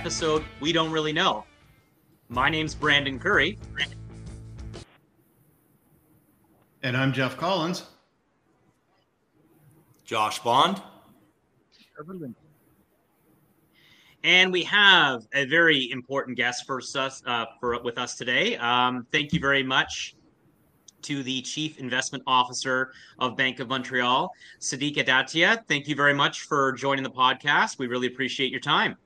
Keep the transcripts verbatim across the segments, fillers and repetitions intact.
episode, We Don't Really Know. My name's Brandon Curry. And I'm Jeff Collins. Josh Bond. And we have a very important guest for us, uh, for, with us today. Um, thank you very much to the Chief Investment Officer of Bank of Montreal, Sadiq Adatia. Thank you very much for joining the podcast. We really appreciate your time.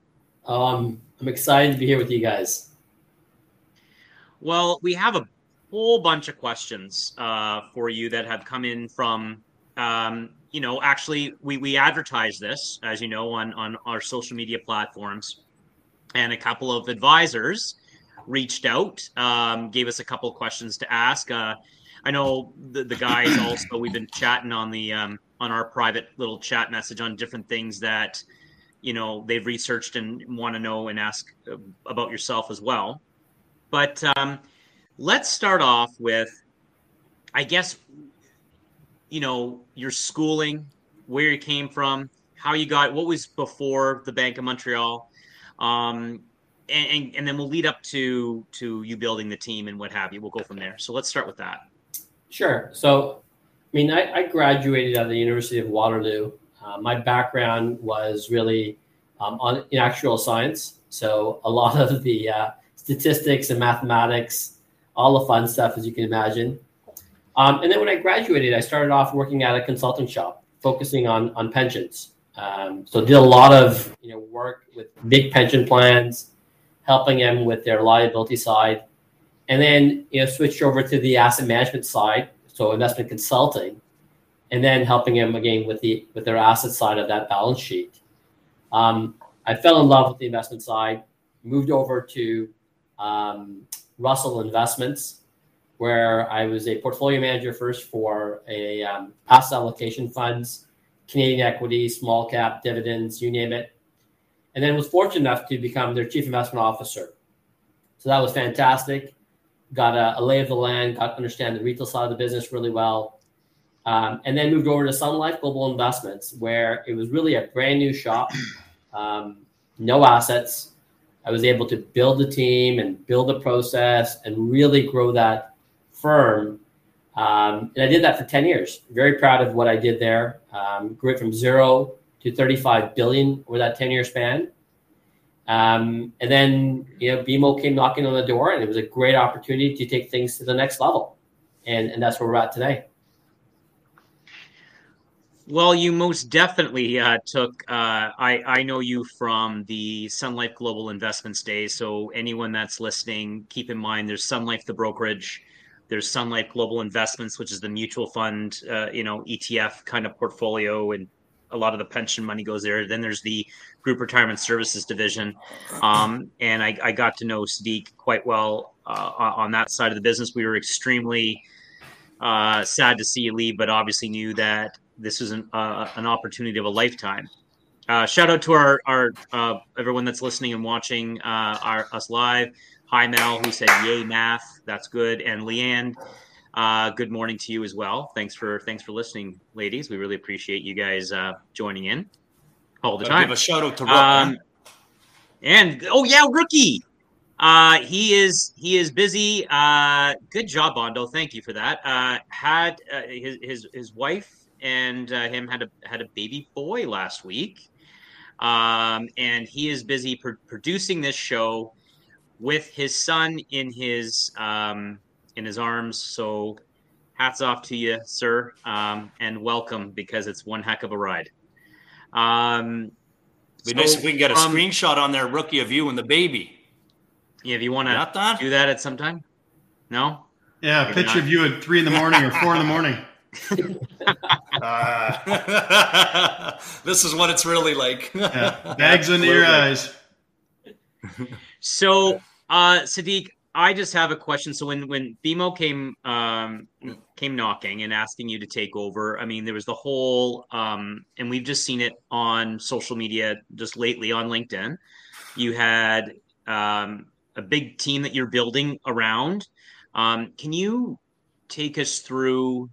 Um, I'm excited to be here with you guys. Well, we have a whole bunch of questions uh, for you that have come in from, um, you know, actually we, we advertise this, as you know, on, on our social media platforms, and a couple of advisors reached out, um, gave us a couple of questions to ask. Uh, I know the, the guys also, we've been chatting on the, um, on our private little chat message on different things that, you know, they've researched and want to know and ask about yourself as well. But um, let's start off with, I guess, you know, your schooling, where you came from, how you got, what was before the Bank of Montreal, um, And, and, and then we'll lead up to to you building the team and what have you. We'll go from there. So let's start with that. Sure. So, I mean, I, I graduated at the University of Waterloo. Uh, my background was really um, on, in actuarial science. So a lot of the uh, statistics and mathematics, all the fun stuff, as you can imagine. Um, and then when I graduated, I started off working at a consulting shop, focusing on, on pensions. Um, so did a lot of you know work with big pension plans, helping them with their liability side, and then you know switched over to the asset management side, so investment consulting, and then helping them again with the with their asset side of that balance sheet. Um, I fell in love with the investment side, moved over to um, Russell Investments, where I was a portfolio manager first for a um, asset allocation funds, Canadian equities, small cap, dividends, you name it. And then was fortunate enough to become their chief investment officer. So that was fantastic. Got a, a lay of the land, got to understand the retail side of the business really well. Um, and then moved over to Sun Life Global Investments, where it was really a brand new shop, um, no assets. I was able to build the team and build the process and really grow that firm. Um, and I did that for ten years. Very proud of what I did there. Um, grew it from zero to thirty-five billion over that ten-year span. Um, and then, you know, B M O came knocking on the door, and it was a great opportunity to take things to the next level. And, and that's where we're at today. Well, you most definitely uh, took, uh, I, I know you from the Sun Life Global Investments days. So anyone that's listening, keep in mind, there's Sun Life, the brokerage. There's Sun Life Global Investments, which is the mutual fund, uh, you know, E T F kind of portfolio, and a lot of the pension money goes there. Then there's the group retirement services division. Um, and I, I got to know Sadiq quite well uh, on that side of the business. We were extremely uh, sad to see you leave, but obviously knew that this was an, uh, an opportunity of a lifetime. Uh, shout out to our, our uh, everyone that's listening and watching uh, our, us live. Hi, Mel, who said, yay, math. That's good. And Leanne. Uh, good morning to you as well. Thanks for thanks for listening, ladies. We really appreciate you guys uh, joining in all the time. Give a shout out to Rookie. Um, and oh yeah, Rookie. Uh, he is he is busy. Uh, good job, Bondo. Thank you for that. Uh, had uh, his, his his wife and uh, him had a had a baby boy last week, um, and he is busy pr- producing this show with his son in his. Um, in his arms. So hats off to you, sir. Um, and welcome, because it's one heck of a ride. Um, It'd be so nice if we can get a um, screenshot on there, Rookie, of you and the baby. Yeah. If you want to do that at some time. No. Yeah. Maybe picture not. Of you at three in the morning or four in the morning. uh, this is what it's really like. Yeah, bags under your eyes. So, uh, Sadiq, I just have a question. So when, when B M O came um, came knocking and asking you to take over, I mean, there was the whole, um, and we've just seen it on social media just lately on LinkedIn. You had um, a big team that you're building around. Um, can you take us through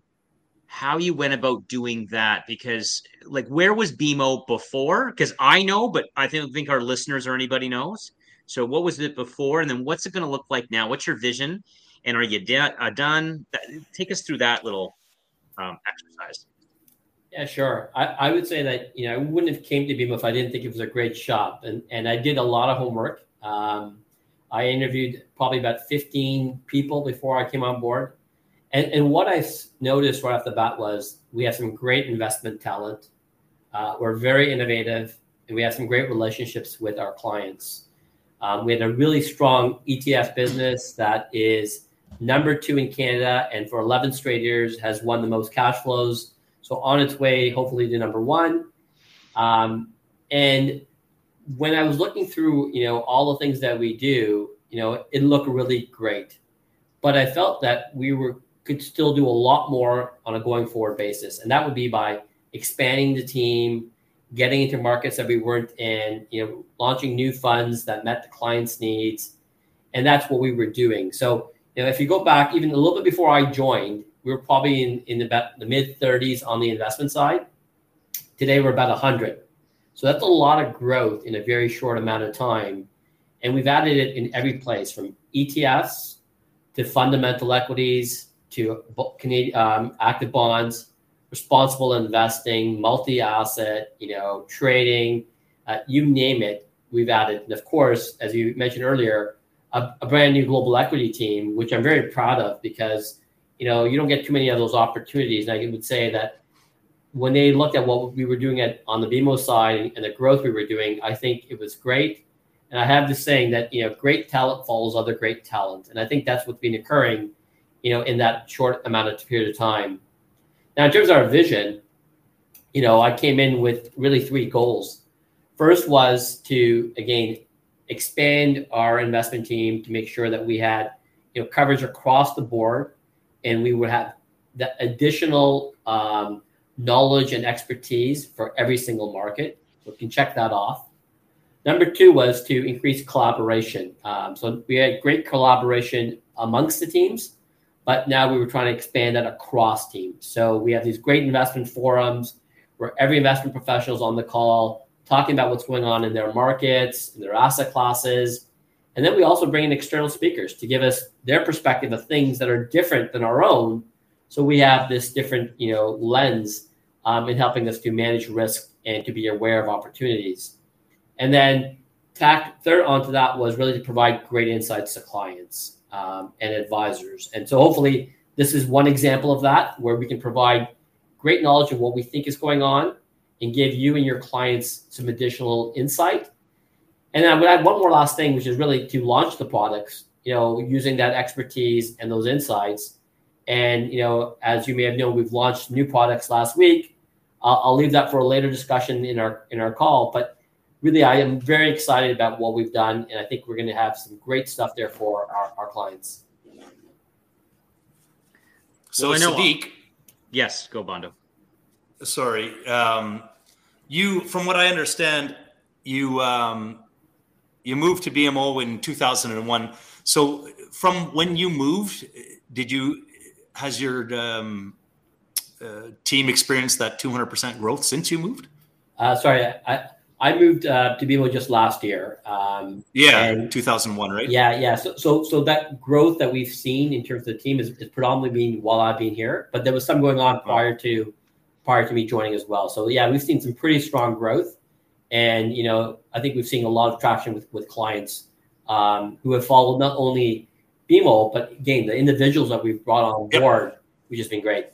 how you went about doing that, because like, where was B M O before? Because I know, but I think, think our listeners or anybody knows. So what was it before? And then what's it going to look like now? What's your vision? And are you de- uh, done? Take us through that little um, exercise. Yeah, sure. I, I would say that, you know, I wouldn't have came to B M O if I didn't think it was a great shop. And and I did a lot of homework. Um, I interviewed probably about fifteen people before I came on board. And, and what I noticed right off the bat was we have some great investment talent. Uh, we're very innovative, and we have some great relationships with our clients. Um, we had a really strong E T F business that is number two in Canada, and for eleven straight years has won the most cash flows. So on its way, hopefully, to number one. Um, and when I was looking through, you know, all the things that we do, you know, it looked really great. But I felt that we were could still do a lot more on a going forward basis. And that would be by expanding the team, getting into markets that we weren't in, you know, launching new funds that met the client's needs. And that's what we were doing. So, you know, if you go back even a little bit before I joined, we were probably in, in about the mid thirties on the investment side. Today, we're about one hundred. So that's a lot of growth in a very short amount of time. And we've added it in every place, from E T Fs to fundamental equities to Canadian, um, active bonds, responsible investing, multi-asset, you know, trading, uh, you name it, we've added. And of course, as you mentioned earlier, a, a brand new global equity team, which I'm very proud of because, you know, you don't get too many of those opportunities. And I would say that when they looked at what we were doing at, on the B M O side and the growth we were doing, I think it was great. And I have this saying that, you know, great talent follows other great talent. And I think that's what's been occurring, you know, in that short amount of period of time. Now, in terms of our vision, you know, I came in with really three goals. First was to, again, expand our investment team to make sure that we had, you know, coverage across the board, and we would have the additional um, knowledge and expertise for every single market. So we can check that off. Number two was to increase collaboration. Um, so we had great collaboration amongst the teams, but now we were trying to expand that across teams. So we have these great investment forums where every investment professional is on the call, talking about what's going on in their markets, in their asset classes. And then we also bring in external speakers to give us their perspective of things that are different than our own. So we have this different, you know, lens um, in helping us to manage risk and to be aware of opportunities. And then tack third onto that was really to provide great insights to clients um, and advisors. And so hopefully this is one example of that, where we can provide great knowledge of what we think is going on and give you and your clients some additional insight. And I would add one more last thing, which is really to launch the products, you know, using that expertise and those insights. And, you know, as you may have known, we've launched new products last week. Uh, I'll leave that for a later discussion in our in our call. But really, I am very excited about what we've done. And I think we're going to have some great stuff there for our, our clients. So, well, Sadiq. Yes, go Bondo. Sorry. Um, you, from what I understand, you... Um, You moved to B M O in two thousand one. So from when you moved, did you, has your um, uh, team experienced that two hundred percent growth since you moved? Uh, sorry, I I moved uh, to B M O just last year. Um, yeah, and, two thousand one, right? Yeah, yeah. So so so that growth that we've seen in terms of the team is, is predominantly been while I've been here, but there was some going on prior to prior to me joining as well. So yeah, we've seen some pretty strong growth. And, you know, I think we've seen a lot of traction with, with clients um, who have followed not only B M O, but again, the individuals that we've brought on board, yep. Which has been great.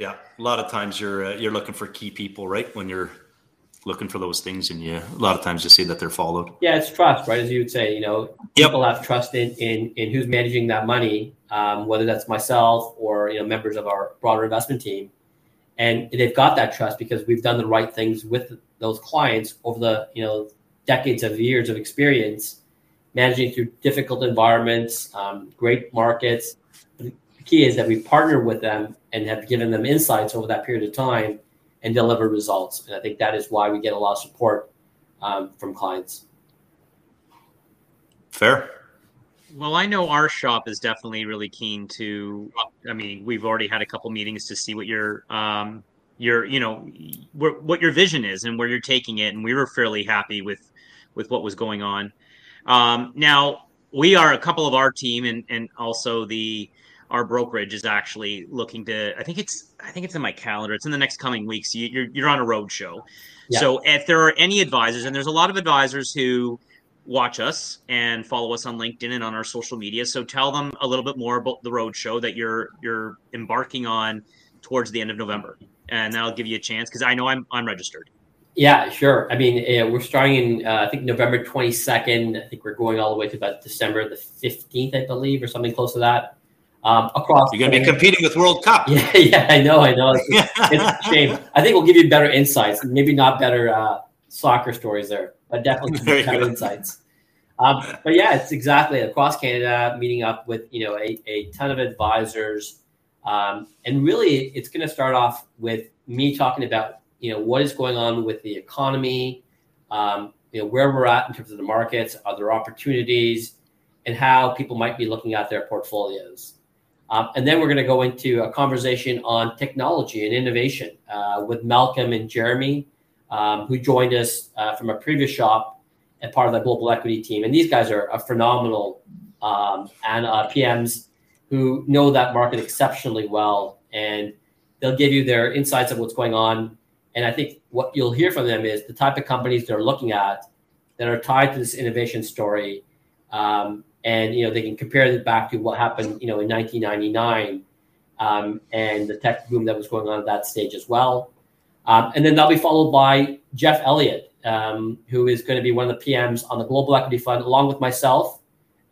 Yeah. A lot of times you're, uh, you're looking for key people, right? When you're looking for those things, and you, a lot of times you see that they're followed. Yeah. It's trust, right? As you would say, you know, people yep. have trust in, in, in who's managing that money, um, whether that's myself or, you know, members of our broader investment team. And they've got that trust because we've done the right things with those clients over the, you know, decades of years of experience, managing through difficult environments, um, great markets. The key is that we partner with them and have given them insights over that period of time and deliver results. And I think that is why we get a lot of support um, from clients. Fair. Well, I know our shop is definitely really keen to, I mean, we've already had a couple meetings to see what your, um, your, you know, wh- what your vision is and where you're taking it. And we were fairly happy with, with what was going on. Um, now we are a couple of our team and, and also the, our brokerage is actually looking to, I think it's, I think it's in my calendar. It's in the next coming weeks. You, you're, you're on a road show. Yeah. So if there are any advisors, and there's a lot of advisors who watch us and follow us on LinkedIn and on our social media. So tell them a little bit more about the roadshow that you're you're embarking on towards the end of November. And that'll give you a chance because I know I'm I'm registered. Yeah, sure. I mean, uh, we're starting in, uh, I think, November twenty-second. I think we're going all the way to about December the fifteenth, I believe, or something close to that. Um, across, You're going to be competing with World Cup. Yeah, yeah, I know, I know. It's, it's a shame. I think we'll give you better insights, maybe not better uh, soccer stories there. But definitely have insights. Um, but yeah, it's exactly across Canada, meeting up with, you know, a, a ton of advisors. Um, and really, it's going to start off with me talking about, you know, what is going on with the economy, um, you know, where we're at in terms of the markets, are there opportunities, and how people might be looking at their portfolios. Um, and then we're going to go into a conversation on technology and innovation uh, with Malcolm and Jeremy. Um, who joined us uh, from a previous shop and part of the global equity team. And these guys are, are phenomenal um, and uh, P Ms who know that market exceptionally well. And they'll give you their insights of what's going on. And I think what you'll hear from them is the type of companies they're looking at that are tied to this innovation story. Um, and, you know, they can compare it back to what happened, you know, in nineteen ninety-nine um, and the tech boom that was going on at that stage as well. Um, and then that'll be followed by Jeff Elliott, um, who is going to be one of the P Ms on the Global Equity Fund, along with myself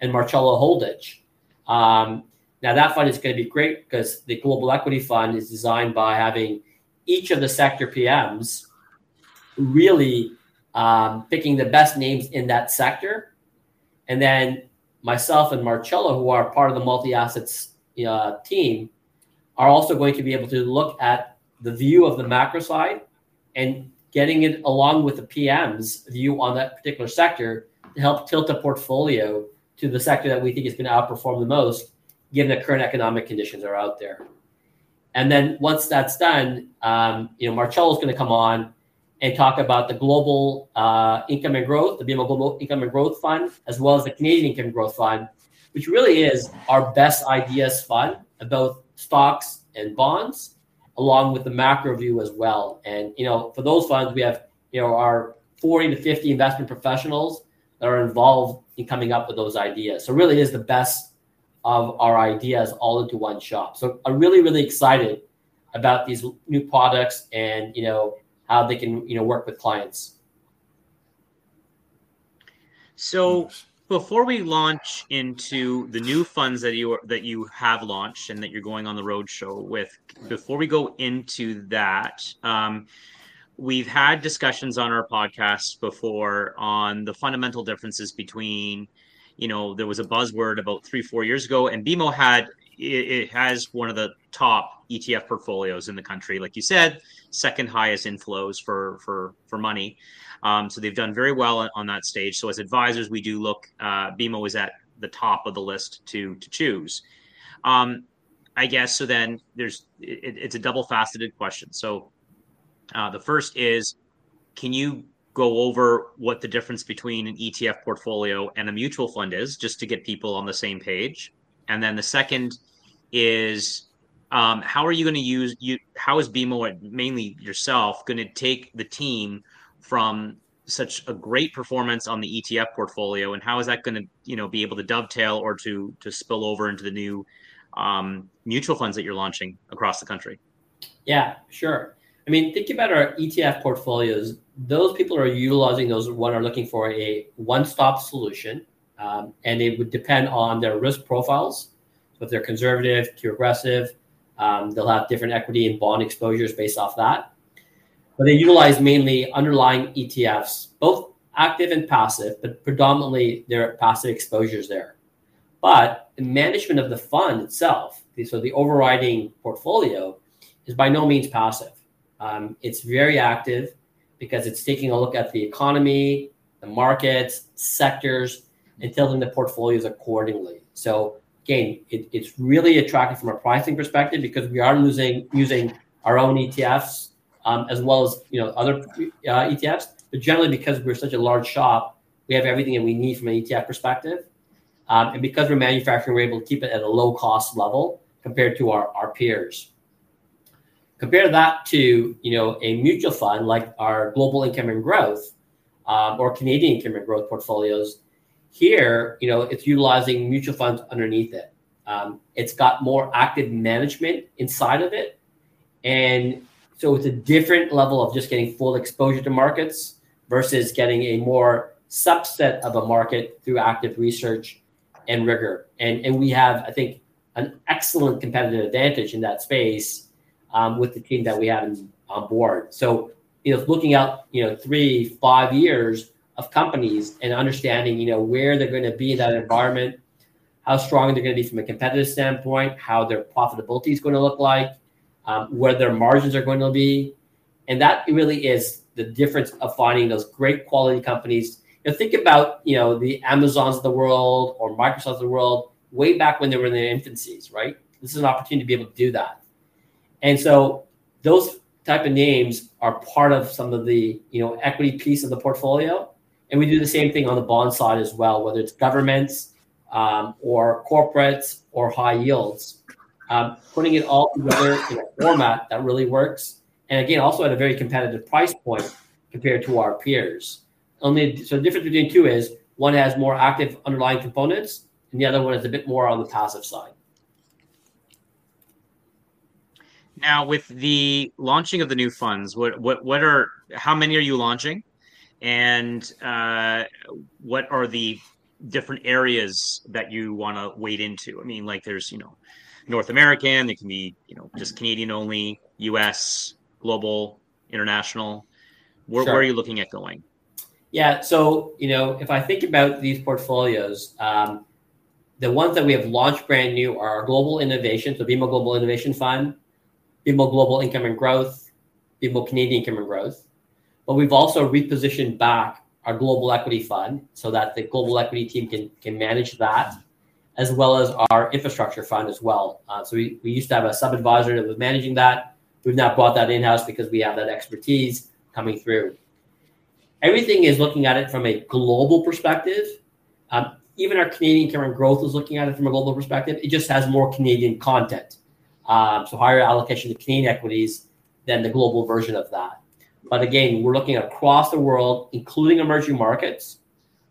and Marcello Holditch. Um, now, that fund is going to be great because the Global Equity Fund is designed by having each of the sector P Ms really um, picking the best names in that sector. And then myself and Marcello, who are part of the multi-assets uh, team, are also going to be able to look at the view of the macro side and getting it along with the P M's view on that particular sector to help tilt a portfolio to the sector that we think is going to outperform the most, given the current economic conditions are out there. And then once that's done, um, you know, Marcello's going to come on and talk about the global uh, income and growth, the B M O Global Income and Growth Fund, as well as the Canadian Income and Growth Fund, which really is our best ideas fund about stocks and bonds, along with the macro view as well. And, you know, for those funds, we have, you know, our forty to fifty investment professionals that are involved in coming up with those ideas. So really it is the best of our ideas all into one shop. So I'm really, really excited about these new products and, you know, how they can, you know, work with clients. So before we launch into the new funds that you are, that you have launched and that you're going on the roadshow with, before we go into that, um, we've had discussions on our podcast before on the fundamental differences between, you know, there was a buzzword about three, four years ago, and B M O had, it, it has one of the top E T F portfolios in the country, like you said, second highest inflows for for for money. Um, so they've done very well on, on that stage. So as advisors, we do look, uh, B M O is at the top of the list to to choose. Um, I guess, so then there's, it, it's a double faceted question. So uh, the first is, can you go over what the difference between an E T F portfolio and a mutual fund is, just to get people on the same page? And then the second is, um, how are you going to use, you, how is B M O, mainly yourself, going to take the team from such a great performance on the E T F portfolio, and how is that going to, you know, be able to dovetail or to to spill over into the new um, mutual funds that you're launching across the country? Yeah, sure. I mean, think about our E T F portfolios. Those people are utilizing those one are looking for a one-stop solution, um, and it would depend on their risk profiles. So if they're conservative to aggressive, um, they'll have different equity and bond exposures based off that. But they utilize mainly underlying E T Fs, both active and passive, but predominantly their passive exposures there. But the management of the fund itself, so the overriding portfolio, is by no means passive. Um, it's very active because it's taking a look at the economy, the markets, sectors, and tell them the portfolios accordingly. So again, it, it's really attractive from a pricing perspective because we are using using our own E T Fs um, as well as you know other uh, E T Fs. But generally, because we're such a large shop, we have everything that we need from an E T F perspective. Um, and because we're manufacturing, we're able to keep it at a low cost level compared to our, our peers. Compare that to, you know, a mutual fund like our Global Income and Growth um, or Canadian Income and Growth portfolios. Here, you know, it's utilizing mutual funds underneath it. Um, it's got more active management inside of it. And so it's a different level of just getting full exposure to markets versus getting a more subset of a market through active research and rigor. And, and we have, I think, an excellent competitive advantage in that space um, with the team that we have in, on board. So, you know, looking out, you know, three, five years of companies and understanding, you know, where they're going to be in that environment, how strong they're going to be from a competitive standpoint, how their profitability is going to look like, um, where their margins are going to be. And that really is the difference of finding those great quality companies. You know, think about, you know, the Amazons of the world or Microsofts of the world way back when they were in their infancies, right? This is an opportunity to be able to do that. And so those type of names are part of some of the, you know, equity piece of the portfolio. And we do the same thing on the bond side as well, whether it's governments um, or corporates or high yields, um, putting it all together in a format that really works. And again, also at a very competitive price point compared to our peers. Only so the difference between two is one has more active underlying components, and the other one is a bit more on the passive side. Now, with the launching of the new funds, what what what are how many are you launching, and uh, what are the different areas that you want to wade into? I mean, like there's you know North American, there can be you know just Canadian only, U S, global, international. Where, sure. where are you looking at going? Yeah, so you know if I think about these portfolios. Um, The ones that we have launched brand new are our Global Innovation, so B M O Global Innovation Fund, B M O Global Income and Growth, B M O Canadian Income and Growth. But we've also repositioned back our Global Equity Fund so that the Global Equity team can, can manage that, as well as our Infrastructure Fund as well. Uh, so we, we used to have a sub-advisor that was managing that. We've now brought that in-house because we have that expertise coming through. Everything is looking at it from a global perspective. Um, Even our Canadian Income and Growth is looking at it from a global perspective. It just has more Canadian content. Um, so higher allocation to Canadian equities than the global version of that. But again, we're looking across the world, including emerging markets,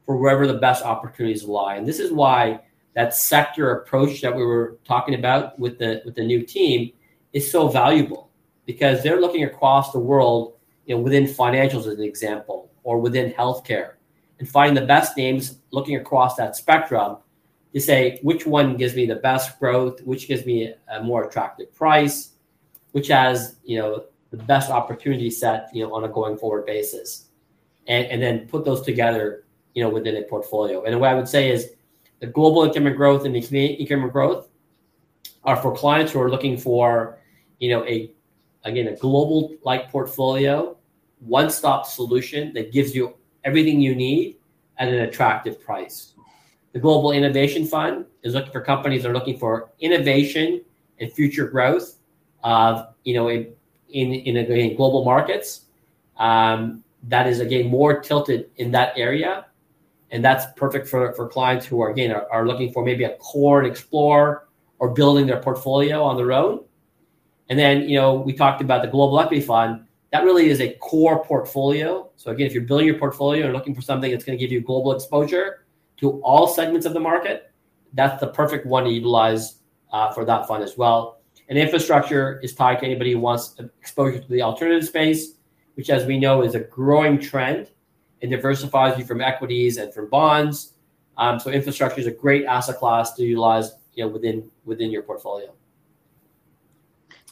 for wherever the best opportunities lie. And this is why that sector approach that we were talking about with the with the new team is so valuable, because they're looking across the world, you know, within financials as an example, or within healthcare, and finding the best names, looking across that spectrum to say which one gives me the best growth, which gives me a more attractive price, which has, you know, the best opportunity set, you know, on a going forward basis, and, and then put those together, you know, within a portfolio. And what I would say is the Global Income and Growth and the Canadian Income and Growth are for clients who are looking for, you know, a, again, a global like portfolio, one-stop solution that gives you everything you need at an attractive price. The Global Innovation Fund is looking for companies that are looking for innovation and future growth of, you know, in in, in, in global markets. Um, that is, again, more tilted in that area. And that's perfect for, for clients who are, again, are, are looking for maybe a core and explore or building their portfolio on their own. And then, you know, we talked about the Global Equity Fund. That really is a core portfolio. So again, if you're building your portfolio and looking for something that's going to give you global exposure to all segments of the market, that's the perfect one to utilize uh, for that fund as well. And infrastructure is tied to anybody who wants exposure to the alternative space, which, as we know, is a growing trend and diversifies you from equities and from bonds. Um, so infrastructure is a great asset class to utilize, you know, within within your portfolio.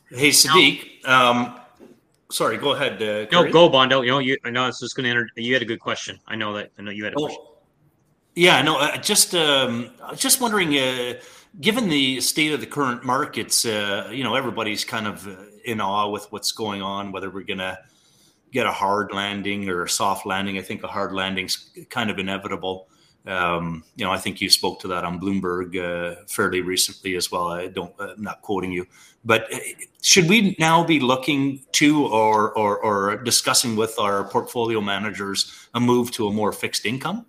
Hey, Sadiq. Um, Sorry, go ahead. Uh, no, go Bond. You know, you, I know it's just going to enter. You had a good question. I know that. I know you had a oh, question. Yeah, no, uh, just um, just wondering, uh, given the state of the current markets, uh, you know, everybody's kind of in awe with what's going on, whether we're going to get a hard landing or a soft landing. I think a hard landing's kind of inevitable. Um, you know, I think you spoke to that on Bloomberg uh, fairly recently as well. I don't, I'm not quoting you, but should we now be looking to or, or or discussing with our portfolio managers a move to a more fixed income?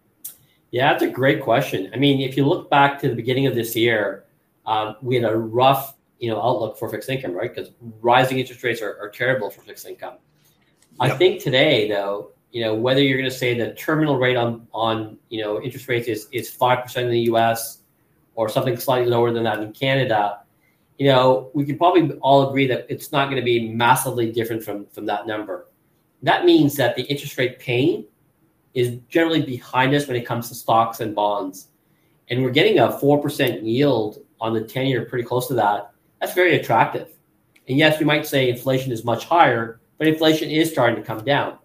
Yeah, that's a great question. I mean, if you look back to the beginning of this year, um, we had a rough, you know, outlook for fixed income, right? Because rising interest rates are, are terrible for fixed income. Yep. I think today, though, you know, whether you're going to say the terminal rate on, on you know, interest rates is, is five percent in the U S or something slightly lower than that in Canada, you know, we can probably all agree that it's not going to be massively different from, from that number. That means that the interest rate pain is generally behind us when it comes to stocks and bonds. And we're getting a four percent yield on the ten-year pretty close to that. That's very attractive. And yes, we might say inflation is much higher, but inflation is starting to come down.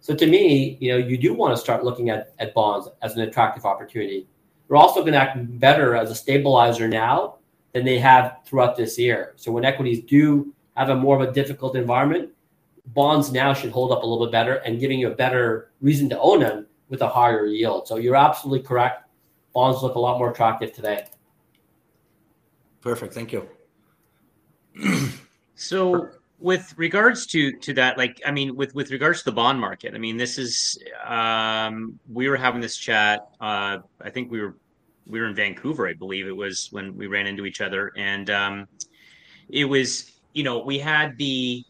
So to me, you know, you do want to start looking at, at bonds as an attractive opportunity. We're also going to act better as a stabilizer now than they have throughout this year. So when equities do have a more of a difficult environment, bonds now should hold up a little bit better and giving you a better reason to own them with a higher yield. So you're absolutely correct. Bonds look a lot more attractive today. Perfect. Thank you. So with regards to, to that, like, I mean, with, with regards to the bond market, I mean, this is, um, we were having this chat. Uh, I think we were, we were in Vancouver, I believe it was when we ran into each other. And um, it was, you know, we had the,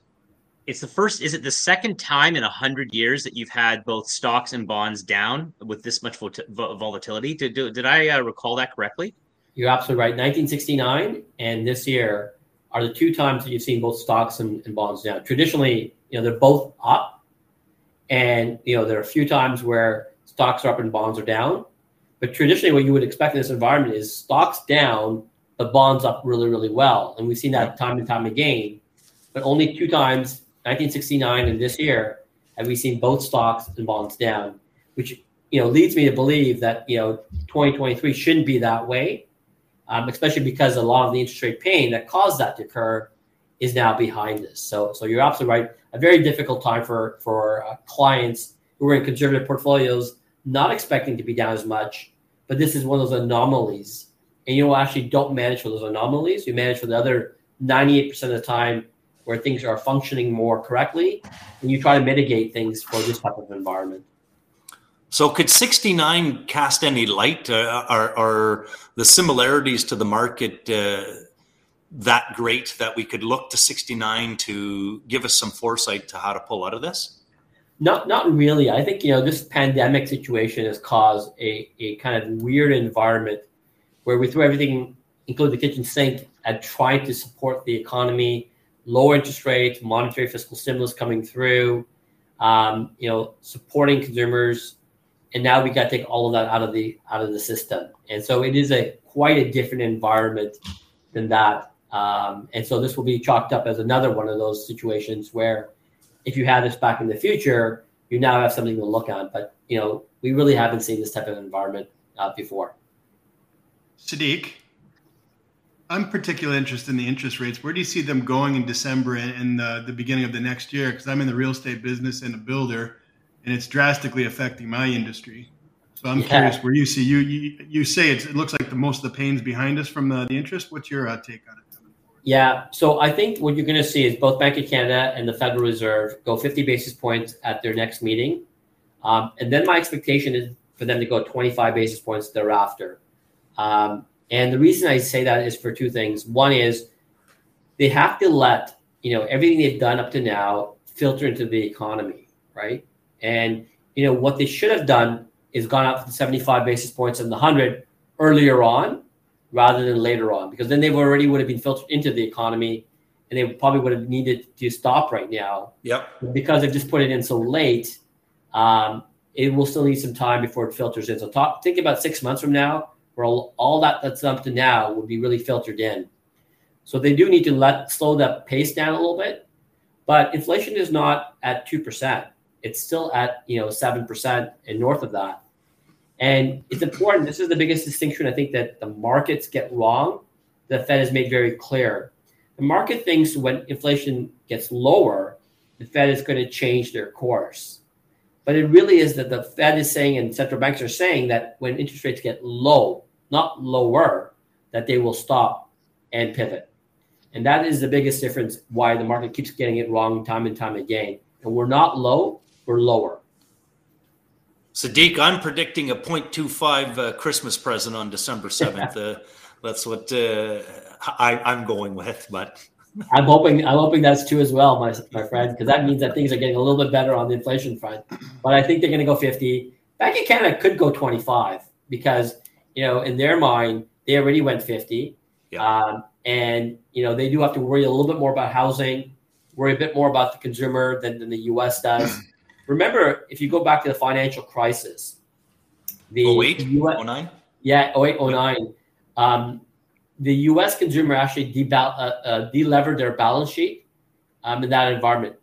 it's the first, is it the second time in a hundred years that you've had both stocks and bonds down with this much vol- volatility? Did, did I uh, recall that correctly? You're absolutely right. nineteen sixty-nine and this year are the two times that you've seen both stocks and, and bonds down. Traditionally, you know, they're both up, and you know there are a few times where stocks are up and bonds are down. But traditionally, what you would expect in this environment is stocks down, but bonds up really, really well. And we've seen that time and time again. But only two times, nineteen sixty-nine and this year, have we seen both stocks and bonds down, which you know leads me to believe that you know twenty twenty-three shouldn't be that way. Um, especially because a lot of the interest rate pain that caused that to occur is now behind us. So, so you're absolutely right. A very difficult time for, for uh, clients who are in conservative portfolios, not expecting to be down as much, but this is one of those anomalies. And you actually don't manage for those anomalies. You manage for the other ninety-eight percent of the time where things are functioning more correctly, and you try to mitigate things for this type of environment. So could sixty-nine cast any light? Uh, are, are the similarities to the market uh, that great that we could look to sixty-nine to give us some foresight to how to pull out of this? Not not really. I think, you know, this pandemic situation has caused a, a kind of weird environment where we threw everything, including the kitchen sink, at trying to support the economy, lower interest rates, monetary fiscal stimulus coming through, um, you know, supporting consumers. And now we got to take all of that out of the out of the system, and so it is a quite a different environment than that. Um, and so this will be chalked up as another one of those situations where, if you had this back in the future, you now have something to look at. But you know, we really haven't seen this type of environment uh, before. Sadiq, I'm particularly interested in the interest rates. Where do you see them going in December and the, the beginning of the next year? Because I'm in the real estate business and a builder, and it's drastically affecting my industry. So I'm yeah. curious where you see, you you, you say it's, it looks like the most of the pain's behind us from the, the interest. What's your uh, take on it? Yeah, so I think what you're going to see is both Bank of Canada and the Federal Reserve go fifty basis points at their next meeting. Um, and then my expectation is for them to go twenty-five basis points thereafter. Um, and the reason I say that is for two things. One is they have to let, you know, everything they've done up to now filter into the economy, right? And, you know, what they should have done is gone up to seventy-five basis points and the one hundred earlier on rather than later on, because then they already would have been filtered into the economy and they probably would have needed to stop right now. Yep. Because they've just put it in so late, um, it will still need some time before it filters in. So talk, think about six months from now, where all, all that that's up to now will be really filtered in. So they do need to let slow that pace down a little bit, but inflation is not at two percent. It's still at, you know, seven percent and north of that. And it's important. This is the biggest distinction I think that the markets get wrong. The Fed has made very clear. The market thinks when inflation gets lower, the Fed is going to change their course. But it really is that the Fed is saying and central banks are saying that when interest rates get low, not lower, that they will stop and pivot. And that is the biggest difference why the market keeps getting it wrong time and time again. And we're not low, we're lower. Sadiq, I'm predicting a zero point two five uh, Christmas present on December seventh. uh, that's what uh, I, I'm going with, but... I'm hoping I'm hoping that's true as well, my my friend, because that means that things are getting a little bit better on the inflation front. But I think they're going to go fifty. Bank of Canada could go twenty-five because, you know, in their mind, they already went fifty. Yeah. Um, and, you know, they do have to worry a little bit more about housing, worry a bit more about the consumer than, than the U S does. Remember, if you go back to the financial crisis. The oh eight, oh nine? Yeah, oh eight, oh nine. Um, the U S consumer actually debal- uh, uh, delevered their balance sheet um, in that environment.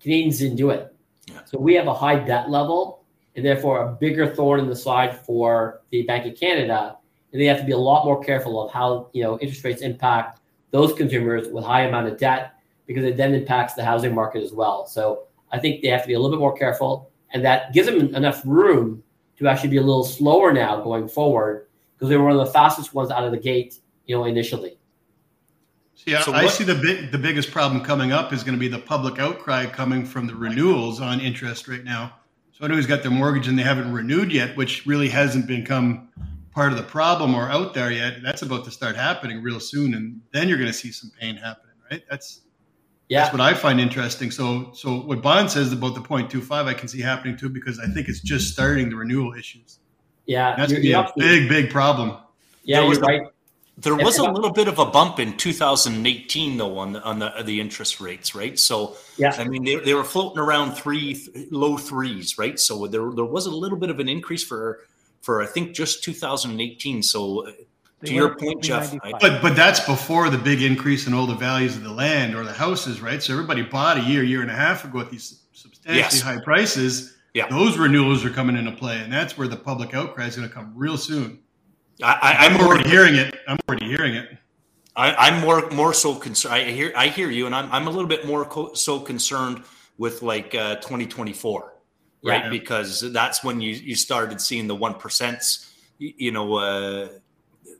Canadians didn't do it. Yeah. So we have a high debt level and therefore a bigger thorn in the side for the Bank of Canada. And they have to be a lot more careful of how, you know, interest rates impact those consumers with high amount of debt, because it then impacts the housing market as well. So I think they have to be a little bit more careful, and that gives them enough room to actually be a little slower now going forward, because they were one of the fastest ones out of the gate, you know, initially. Yeah, so what, I see the big, the biggest problem coming up is going to be the public outcry coming from the renewals on interest right now. So anyone who's got their mortgage and they haven't renewed yet, which really hasn't become part of the problem or out there yet, that's about to start happening real soon, and then you're going to see some pain happening, right? That's yeah. That's what I find interesting. So, so what Bond says about the zero point two five, I can see happening too, because I think it's just starting the renewal issues. Yeah, and that's going to be a big, big problem. Yeah, you're right. There was a little bit of a bump in two thousand eighteen, though, on the on the, the interest rates, right? So, yeah. I mean, they they were floating around three low threes, right? So there there was a little bit of an increase for for I think just two thousand eighteen. So they to your point, Jeff, I, but but that's before the big increase in all the values of the land or the houses, right? So everybody bought a year, year and a half ago at these substantially yes. high prices. Yeah. Those renewals are coming into play, and that's where the public outcry is going to come real soon. I, I'm already hearing it. I'm already hearing it. I, I'm more more so concerned. I hear I hear you, and I'm I'm a little bit more co- so concerned with like uh, twenty twenty-four, right? Yeah. Because that's when you, you started seeing the one percents, you know, uh,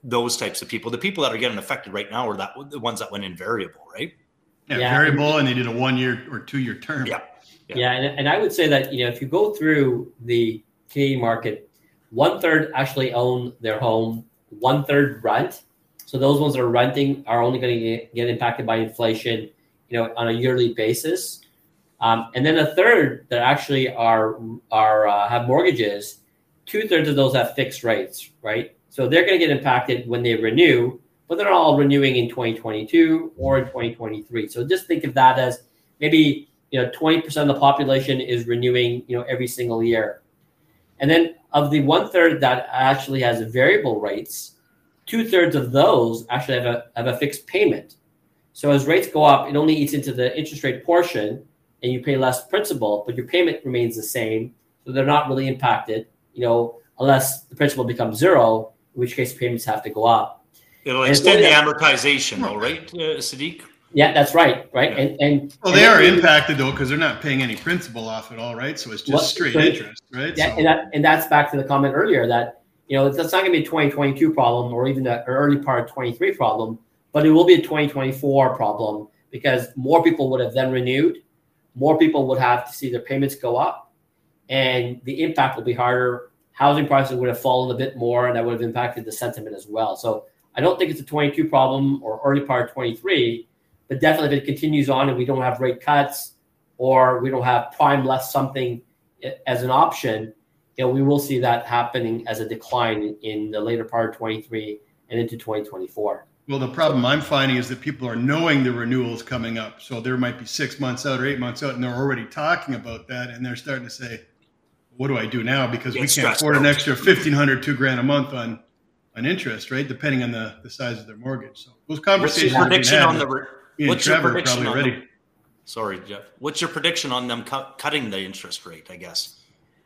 those types of people. The people that are getting affected right now are that the ones that went in variable, right? Yeah, yeah. Variable, and they did a one year or two year term. Yeah, yeah, yeah and, and I would say that, you know, if you go through the Canadian market, One third actually own their home, one third rent. So those ones that are renting are only going to get impacted by inflation, you know, on a yearly basis. Um, and then a third that actually are are uh, have mortgages. Two thirds of those have fixed rates, right? So they're going to get impacted when they renew, but they're all renewing in twenty twenty-two or in twenty twenty-three. So just think of that as maybe, you know, twenty percent of the population is renewing, you know, every single year. And then of the one third that actually has variable rates, two thirds of those actually have a have a fixed payment. So as rates go up, it only eats into the interest rate portion, and you pay less principal, but your payment remains the same. So they're not really impacted, you know, unless the principal becomes zero, in which case payments have to go up. It'll and extend the amortization, though, right, uh, Sadiq? Yeah, that's right, right. Yeah. And, and well, they and are impacted though, because they're not paying any principal off at all, right? So it's just well, straight so, interest, right? Yeah, so. and that, and that's back to the comment earlier that, you know, that's not going to be a twenty twenty-two problem or even an early part of twenty-three problem, but it will be a twenty twenty-four problem, because more people would have then renewed, more people would have to see their payments go up, and the impact will be harder. Housing prices would have fallen a bit more, and that would have impacted the sentiment as well. So I don't think it's a twenty-two problem or early part of twenty-three. But definitely if it continues on and we don't have rate cuts or we don't have prime less something as an option, you know, we will see that happening as a decline in the later part of twenty-three and into twenty twenty-four. Well, the problem I'm finding is that people are knowing the renewals coming up. So there might be six months out or eight months out, and they're already talking about that. And they're starting to say, what do I do now? Because we can't afford an extra fifteen hundred dollars, two grand a month on, on interest, right? Depending on the, the size of their mortgage. So those conversations are being had. What's your prediction on them? Sorry, Jeff. What's your prediction on them cu- cutting the interest rate, I guess?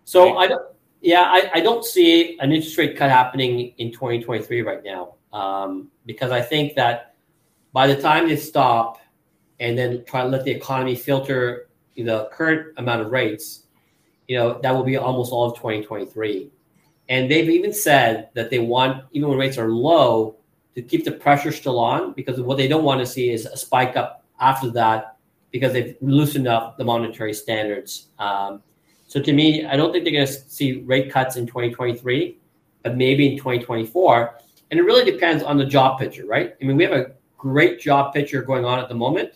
So, right? I don't, yeah, I, I don't see an interest rate cut happening in twenty twenty-three right now, um, because I think that by the time they stop and then try to let the economy filter the current amount of rates, you know, that will be almost all of twenty twenty-three. And they've even said that they want, even when rates are low, to keep the pressure still on, because what they don't want to see is a spike up after that, because they've loosened up the monetary standards. Um, so to me, I don't think they're going to see rate cuts in twenty twenty-three, but maybe in twenty twenty-four. And it really depends on the job picture, right? I mean, we have a great job picture going on at the moment,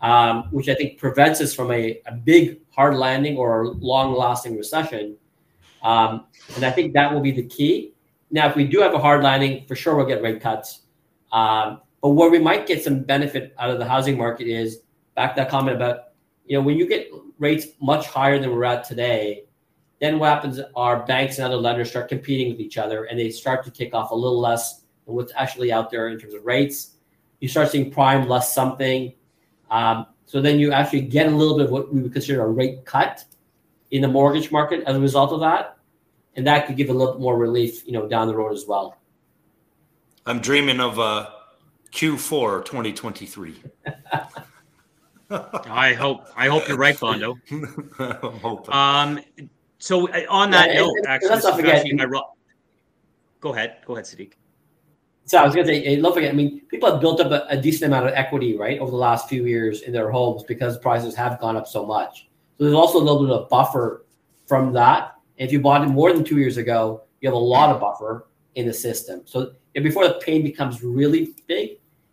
um, which I think prevents us from a, a big hard landing or a long-lasting recession. Um, and I think that will be the key. Now, if we do have a hard landing, for sure we'll get rate cuts. Um, but where we might get some benefit out of the housing market is back to that comment about, you know, when you get rates much higher than we're at today, then what happens are banks and other lenders start competing with each other, and they start to kick off a little less than what's actually out there in terms of rates. You start seeing prime less something. Um, so then you actually get a little bit of what we would consider a rate cut in the mortgage market as a result of that. And that could give a little more relief, you know, down the road as well. I'm dreaming of uh, Q four twenty twenty-three. I hope I hope you're right, Bondo. I'm hoping. Um, so on that yeah, note, and, and actually, let's not forget, my ro- go ahead, go ahead, Sadiq. So I was going to say, don't forget. I mean, people have built up a, a decent amount of equity, right, over the last few years in their homes because prices have gone up so much. So there's also a little bit of buffer from that. If you bought it more than two years ago, you have a lot of buffer in the system. So before the pain becomes really big,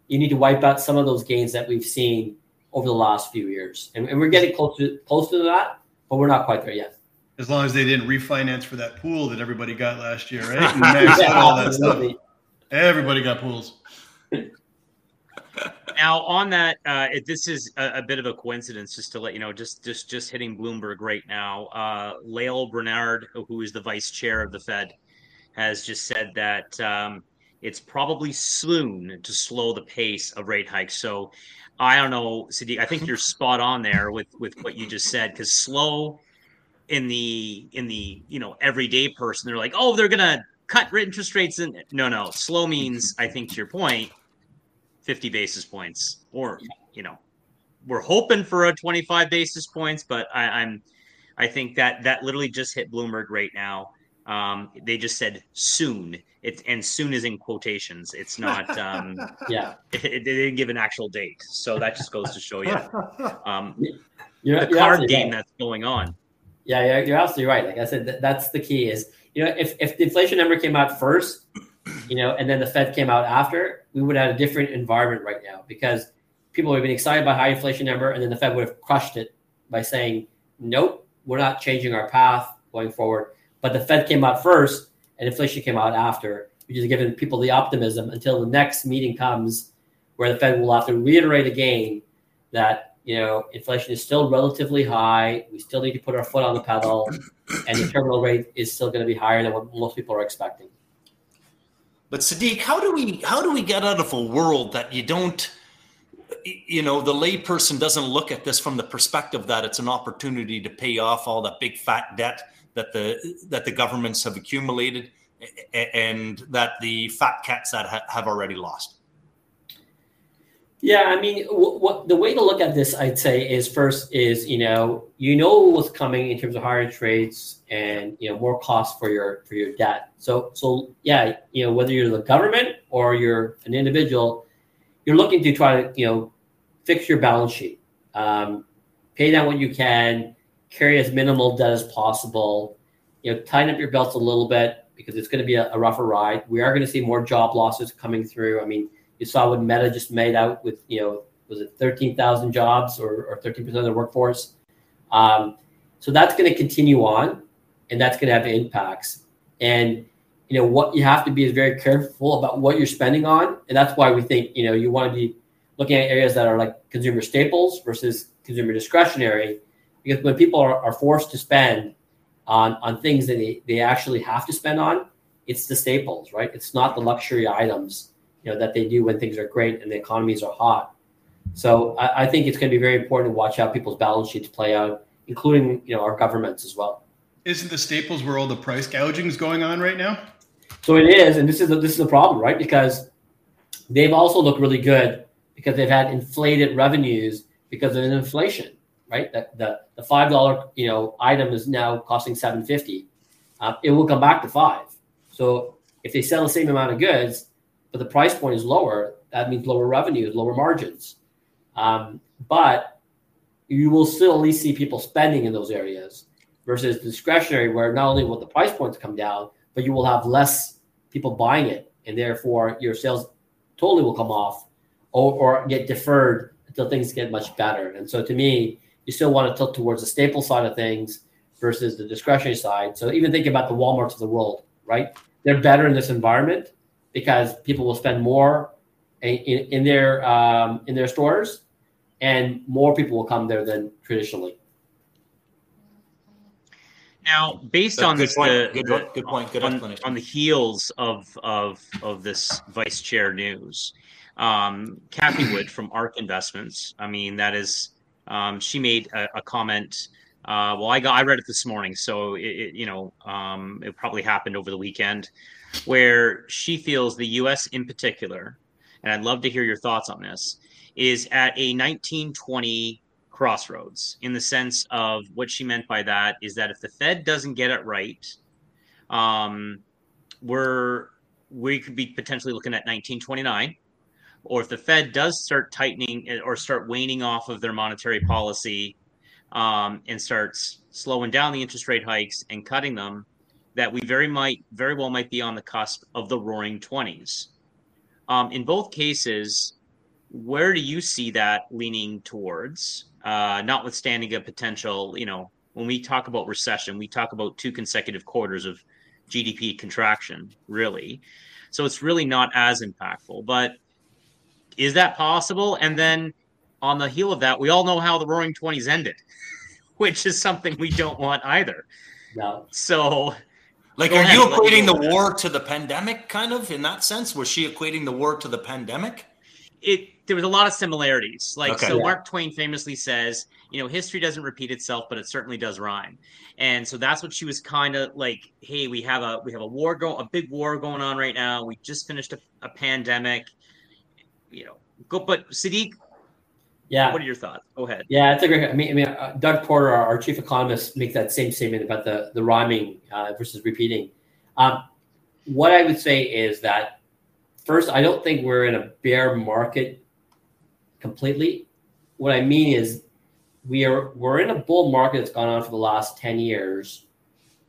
you need to wipe out some of those gains that we've seen over the last few years. And, and we're getting close to, close to that, but we're not quite there yet. As long as they didn't refinance for that pool that everybody got last year, right? And max yeah, all that stuff. Everybody got pools. Now, on that, uh, it, this is a, a bit of a coincidence, just to let you know, just just just hitting Bloomberg right now. Uh, Lael Bernard, who is the vice chair of the Fed, has just said that um, it's probably soon to slow the pace of rate hikes. So I don't know, Sadiq, I think you're spot on there with, with what you just said, because slow in the, in the you know, everyday person, they're like, oh, they're going to cut interest rates. In. No, no, slow means, I think to your point, fifty basis points, or, you know, we're hoping for a twenty-five basis points, but I, I'm, I think that that literally just hit Bloomberg right now. Um, they just said soon it, and soon is in quotations. It's not, um, yeah, it, it, they didn't give an actual date. So that just goes to show you, um, you're, the you're card game right. That's going on. Yeah, yeah, you're absolutely right. Like I said, th- that's the key is, you know, if, if the inflation number came out first, you know, and then the Fed came out after, we would have had a different environment right now, because people would have been excited by high inflation number, and then the Fed would have crushed it by saying, nope, we're not changing our path going forward. But the Fed came out first and inflation came out after, which is giving people the optimism until the next meeting comes where the Fed will have to reiterate again that, you know, inflation is still relatively high. We still need to put our foot on the pedal, and the terminal rate is still going to be higher than what most people are expecting. But Sadiq, how do we how do we get out of a world that you don't, you know, the layperson doesn't look at this from the perspective that it's an opportunity to pay off all that big fat debt that the that the governments have accumulated, and that the fat cats that ha- have already lost? Yeah, I mean, w- what the way to look at this, I'd say, is first is you know you know what's coming in terms of higher rates and you know more costs for your for your debt. So so yeah, you know whether you're the government or you're an individual, you're looking to try to you know fix your balance sheet, um, pay down what you can, carry as minimal debt as possible, you know tighten up your belts a little bit, because it's going to be a, a rougher ride. We are going to see more job losses coming through. I mean. You saw what Meta just made out with, you know, was it thirteen thousand jobs or, or thirteen percent of the workforce? Um, so that's going to continue on, and that's going to have impacts. And, you know, what you have to be is very careful about what you're spending on. And that's why we think, you know, you want to be looking at areas that are like consumer staples versus consumer discretionary. Because when people are, are forced to spend on, on things that they, they actually have to spend on, it's the staples, right? It's not the luxury items. You know, that they do when things are great and the economies are hot. So I, I think it's going to be very important to watch how people's balance sheets play out, including, you know, our governments as well. Isn't the staples where all the price gouging is going on right now? So it is. And this is, a, this is the problem, right? Because they've also looked really good because they've had inflated revenues because of inflation, right? That the the five dollar, you know, item is now costing seven fifty. Uh, it will come back to five. So if they sell the same amount of goods, but the price point is lower, that means lower revenues, lower margins. Um, but you will still at least see people spending in those areas versus discretionary, where not only will the price points come down, but you will have less people buying it. And therefore your sales totally will come off or, or get deferred until things get much better. And so to me, you still want to tilt towards the staple side of things versus the discretionary side. So even think about the Walmarts of the world, right? They're better in this environment because people will spend more in, in, in their um, in their stores, and more people will come there than traditionally. Now, based so on good this, point. The, good, the, good point. Good on, explanation. On the heels of of of this vice chair news, um, Kathy Wood from Ark Investments. I mean, that is, um, she made a, a comment. Uh, well, I got I read it this morning, so it, it you know um, it probably happened over the weekend, where she feels the U S in particular, and I'd love to hear your thoughts on this, is at a nineteen twenty crossroads, in the sense of what she meant by that is that if the Fed doesn't get it right, um, we're we could be potentially looking at nineteen twenty-nine, or if the Fed does start tightening or start waning off of their monetary policy, um, and starts slowing down the interest rate hikes and cutting them, that we very might very well might be on the cusp of the Roaring Twenties. Um, in both cases, where do you see that leaning towards? Uh, notwithstanding a potential, you know, when we talk about recession, we talk about two consecutive quarters of G D P contraction, really. So it's really not as impactful, but is that possible? And then on the heel of that, we all know how the Roaring Twenties ended, which is something we don't want either. No. So like, are ahead, you equating the war to the pandemic, kind of, in that sense? Was she equating the war to the pandemic? It, there was a lot of similarities. Like, okay, so yeah. Mark Twain famously says, you know, history doesn't repeat itself, but it certainly does rhyme. And so that's what she was kind of like, hey, we have a, we have a war go, a big war going on right now. We just finished a, a pandemic, you know, go, but Sadiq, yeah, what are your thoughts? Go ahead. Yeah, it's a great, I mean, I mean, uh, Doug Porter, our, our chief economist, makes that same statement about the, the rhyming uh, versus repeating. Um, what I would say is that, first, I don't think we're in a bear market completely. What I mean is we are we're in a bull market that's gone on for the last ten years.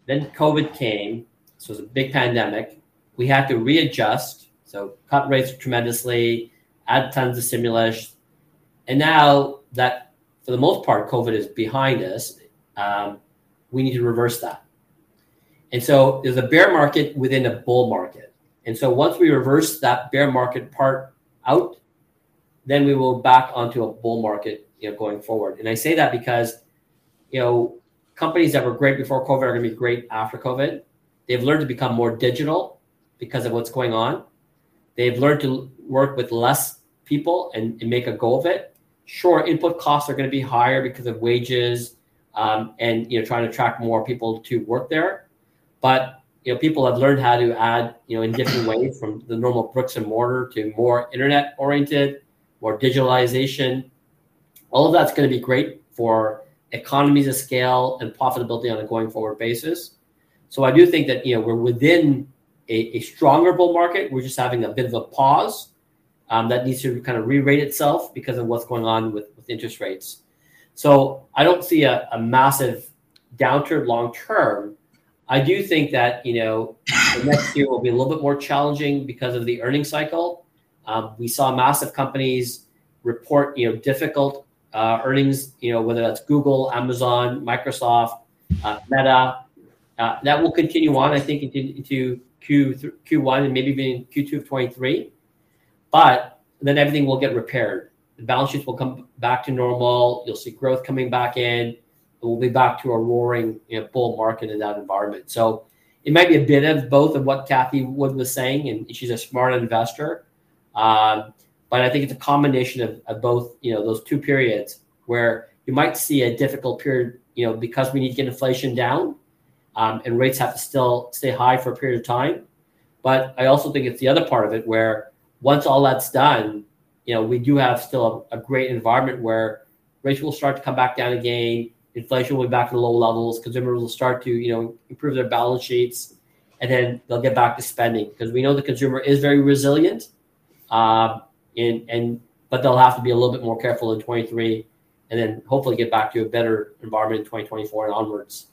Then COVID came, so it was a big pandemic. We had to readjust, so cut rates tremendously, add tons of stimulus. And now that, for the most part, COVID is behind us, um, we need to reverse that. And so there's a bear market within a bull market. And so once we reverse that bear market part out, then we will back onto a bull market, you know, going forward. And I say that because, you know, companies that were great before COVID are going to be great after COVID. They've learned to become more digital because of what's going on. They've learned to work with less people and, and make a go of it. Sure, input costs are going to be higher because of wages, um, and, you know, trying to attract more people to work there. But you know, people have learned how to add, you know, in different ways, from the normal bricks and mortar to more internet oriented, more digitalization. All of that's going to be great for economies of scale and profitability on a going forward basis. So I do think that, you know, we're within a, a stronger bull market. We're just having a bit of a pause um, that needs to kind of re-rate itself because of what's going on with, with interest rates. So I don't see a, a massive downturn long term. I do think that, you know, the next year will be a little bit more challenging because of the earnings cycle. Um, we saw massive companies report, you know, difficult uh, earnings, you know, whether that's Google, Amazon, Microsoft, uh, Meta. Uh, that will continue on, I think, into, into Q th- Q one and maybe even Q two of twenty-three. But then everything will get repaired. The balance sheets will come back to normal. You'll see growth coming back in. We'll be back to a roaring, you know, bull market in that environment. So it might be a bit of both of what Kathy Wood was saying, and she's a smart investor. Um, but I think it's a combination of, of both, you know, those two periods where you might see a difficult period, you know, because we need to get inflation down, um, and rates have to still stay high for a period of time. But I also think it's the other part of it where once all that's done, you know, we do have still a, a great environment where rates will start to come back down again. Inflation will be back to low levels. Consumers will start to, you know, improve their balance sheets, and then they'll get back to spending, because we know the consumer is very resilient. Uh, and, and but they'll have to be a little bit more careful in twenty-three, and then hopefully get back to a better environment in twenty twenty-four and onwards.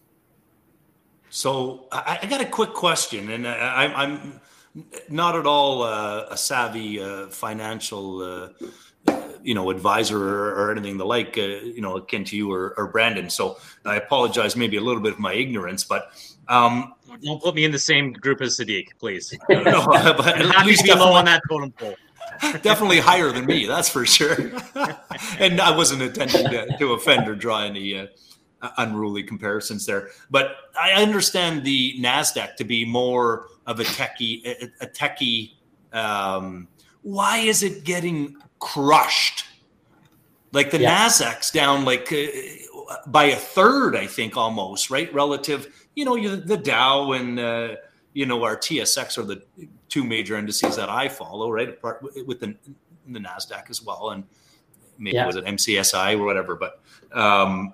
So I, I got a quick question, and I, I'm not at all uh, a savvy uh, financial uh, you know, advisor or, or anything the like, uh, you know, akin to you or, or Brandon. So I apologize, maybe a little bit of my ignorance, but um, don't put me in the same group as Sadiq, please. No, no, but at not least be low on that totem pole. Definitely higher than me, that's for sure. And I wasn't intending to, to offend or draw any uh, unruly comparisons there. But I understand the NASDAQ to be more of a techie, a, a techie. Um, why is it getting crushed? Like the yeah. NASDAQ's down like uh, by a third, I think, almost, right? Relative, you know, you, the Dow and, uh, you know, our T S X are the two major indices that I follow, right? Apart with the, the NASDAQ as well. And maybe yeah. was it M C S I or whatever, but um,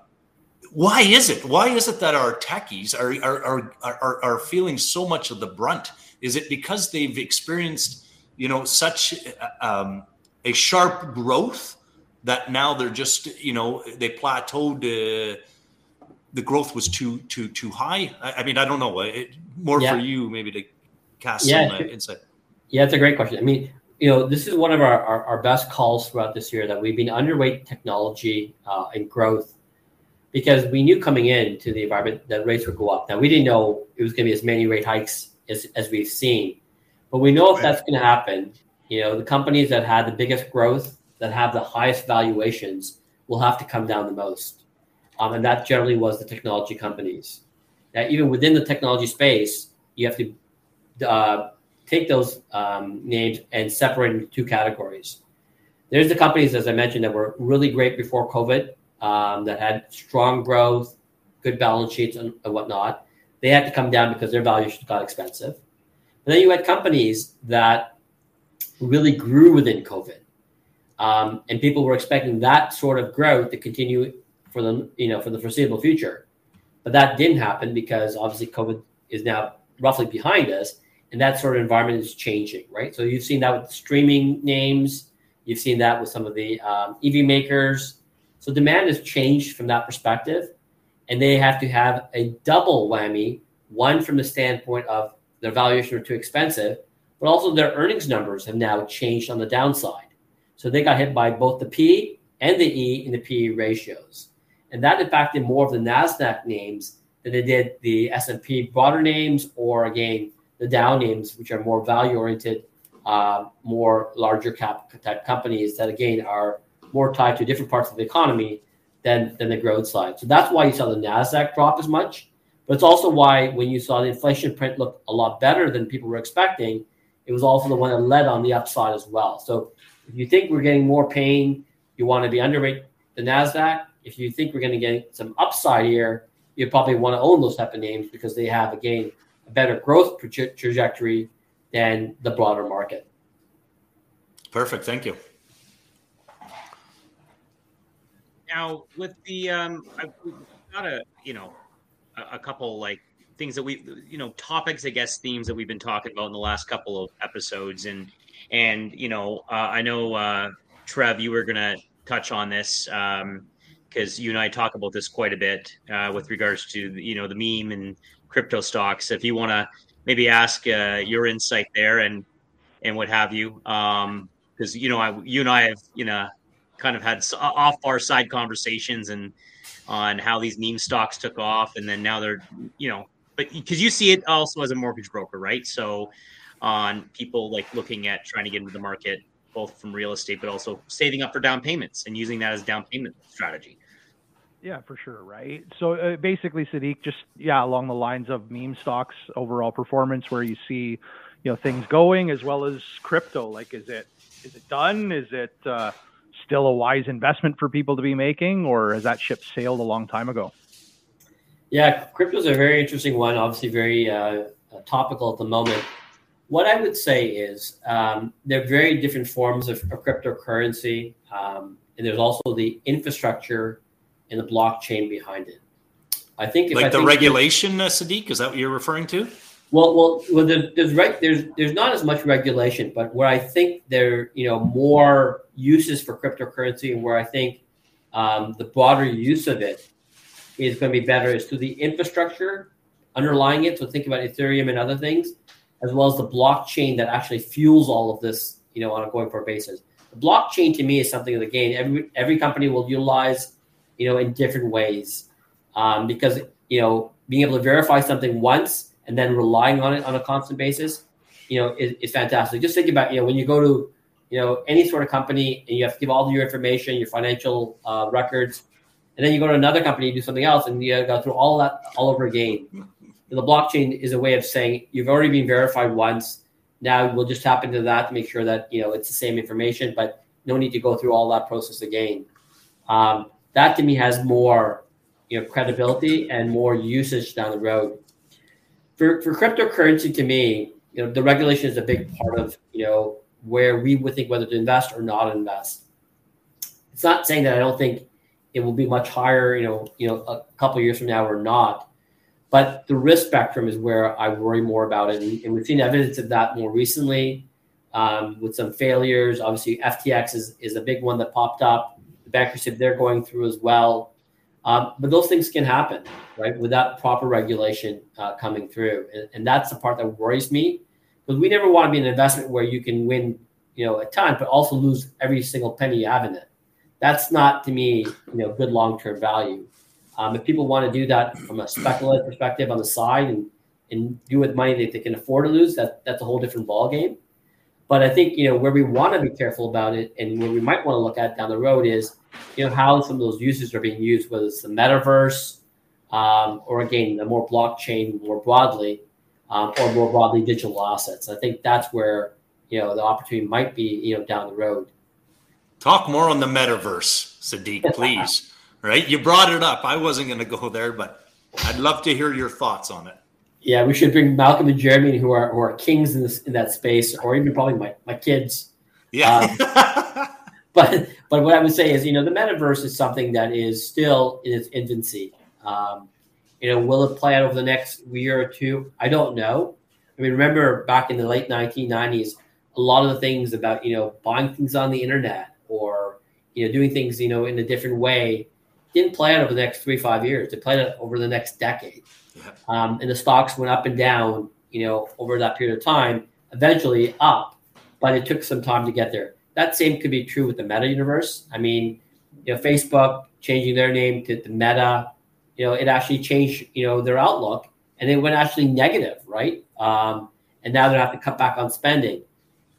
why is it? Why is it that our techies are, are, are, are, are feeling so much of the brunt? Is it because they've experienced, you know, such um, a sharp growth that now they're just, you know, they plateaued, uh, the growth was too, too, too high. I, I mean, I don't know it, more yeah. for you, maybe to cast yeah, some uh, insight. Yeah, it's a great question. I mean, you know, this is one of our, our, our best calls throughout this year, that we've been underweight technology uh, and growth, because we knew coming into the environment that rates would go up. Now, we didn't know it was going to be as many rate hikes as, as we've seen, but we know if that's going to happen, you know, the companies that had the biggest growth, that have the highest valuations, will have to come down the most. Um, and that generally was the technology companies. Now, even within the technology space, you have to uh, take those um, names and separate into two categories. There's the companies, as I mentioned, that were really great before COVID, um, that had strong growth, good balance sheets and, and whatnot. They had to come down because their valuations got expensive. And then you had companies that really grew within COVID. Um, and people were expecting that sort of growth to continue for the, you know, for the foreseeable future. But that didn't happen, because obviously COVID is now roughly behind us, and that sort of environment is changing, right? So you've seen that with streaming names. You've seen that with some of the um, E V makers. So demand has changed from that perspective, and they have to have a double whammy, one from the standpoint of their valuation are too expensive, but also their earnings numbers have now changed on the downside. So they got hit by both the P and the E in the P E ratios. And that impacted more of the NASDAQ names than it did the S and P broader names, or again, the Dow names, which are more value-oriented, uh, more larger cap type companies that again are more tied to different parts of the economy than, than the growth side. So that's why you saw the NASDAQ drop as much, but it's also why when you saw the inflation print look a lot better than people were expecting, it was also the one that led on the upside as well. So if you think we're getting more pain, you want to be underrate the NASDAQ. If you think we're going to get some upside here, you probably want to own those type of names, because they have, again, a better growth tra- trajectory than the broader market. Perfect. Thank you. Now, with the um, I've got a you know a, a couple like things that we you know topics I guess themes that we've been talking about in the last couple of episodes, and and you know uh, I know uh, Trev, you were gonna touch on this because um, you and I talk about this quite a bit uh, with regards to you know the meme and crypto stocks. If you want to maybe ask uh, your insight there and and what have you, because um, you know I you and I have you know. kind of had off our side conversations and on how these meme stocks took off. And then now they're, you know, but because you see it also as a mortgage broker, right? So on people like looking at trying to get into the market, both from real estate, but also saving up for down payments and using that as down payment strategy. Yeah, for sure. Right. So uh, basically Sadiq, just, yeah, along the lines of meme stocks, overall performance, where you see, you know, things going, as well as crypto. Like, is it, is it done? Is it, uh, still a wise investment for people to be making, or has that ship sailed a long time ago? Yeah, crypto is a very interesting one, obviously very uh, topical at the moment. What I would say is um, there are very different forms of, of cryptocurrency. Um, and there's also the infrastructure and the blockchain behind it. I think if like I the think regulation, uh, Sadiq, is that what you're referring to? Well, well, well there's, there's there's there's not as much regulation, but where I think there, you know, more uses for cryptocurrency, and where I think um, the broader use of it is going to be better is through the infrastructure underlying it. So think about Ethereum and other things, as well as the blockchain that actually fuels all of this, you know, on a going forward basis. The blockchain to me is something of the game. Every every company will utilize, you know, in different ways, um, because you know being able to verify something once and then relying on it on a constant basis, you know, is, is fantastic. Just think about, you know, when you go to, you know, any sort of company and you have to give all your information, your financial uh, records, and then you go to another company, you do something else, and you go through all that all over again. And the blockchain is a way of saying you've already been verified once. Now we'll just tap into that to make sure that, you know, it's the same information, but no need to go through all that process again. Um, that to me has more, you know, credibility and more usage down the road. For for cryptocurrency, to me, you know, the regulation is a big part of, you know, where we would think whether to invest or not invest. It's not saying that I don't think it will be much higher, you know, you know, a couple of years from now or not, but the risk spectrum is where I worry more about it, and, and we've seen evidence of that more recently um, with some failures. Obviously, F T X is is a big one that popped up. The bankruptcy they're going through as well. Um, but those things can happen, right, without proper regulation uh, coming through. And, and that's the part that worries me, because we never want to be in an investment where you can win, you know, a ton, but also lose every single penny you have in it. That's not, to me, you know, good long-term value. Um, if people want to do that from a speculative perspective on the side and, and do with money that they can afford to lose, that that's a whole different ballgame. But I think, you know, where we want to be careful about it and where we might want to look at down the road is, you know, how some of those uses are being used, whether it's the metaverse um, or, again, the more blockchain more broadly um, or more broadly digital assets. I think that's where, you know, the opportunity might be, you know, down the road. Talk more on the metaverse, Sadiq, please. Right? You brought it up. I wasn't going to go there, but I'd love to hear your thoughts on it. Yeah, we should bring Malcolm and Jeremy, who are who are kings in this in that space, or even probably my, my kids. Yeah. Um, but but what I would say is, you know, the metaverse is something that is still in its infancy. Um, you know, will it play out over the next year or two? I don't know. I mean, remember back in the late nineteen nineties, a lot of the things about, you know, buying things on the internet or, you know, doing things, you know, in a different way didn't play out over the next three, five years. It played out over the next decade. Um, and the stocks went up and down, you know, over that period of time, eventually up, but it took some time to get there. That same could be true with the Meta universe. I mean, you know, Facebook changing their name to the Meta, you know, it actually changed, you know, their outlook, and they went actually negative, right? Um, and now they have to cut back on spending.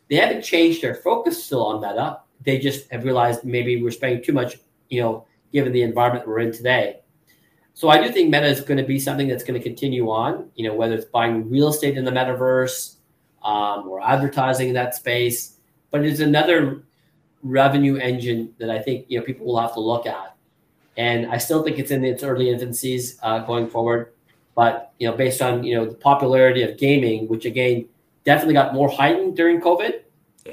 They haven't changed their focus still on Meta. They just have realized maybe we're spending too much, you know, given the environment we're in today. So I do think Meta is going to be something that's going to continue on, you know, whether it's buying real estate in the metaverse um, or advertising in that space. But it's another revenue engine that I think, you know, people will have to look at. And I still think it's in its early infancies uh, going forward. But, you know, based on, you know, the popularity of gaming, which, again, definitely got more heightened during COVID,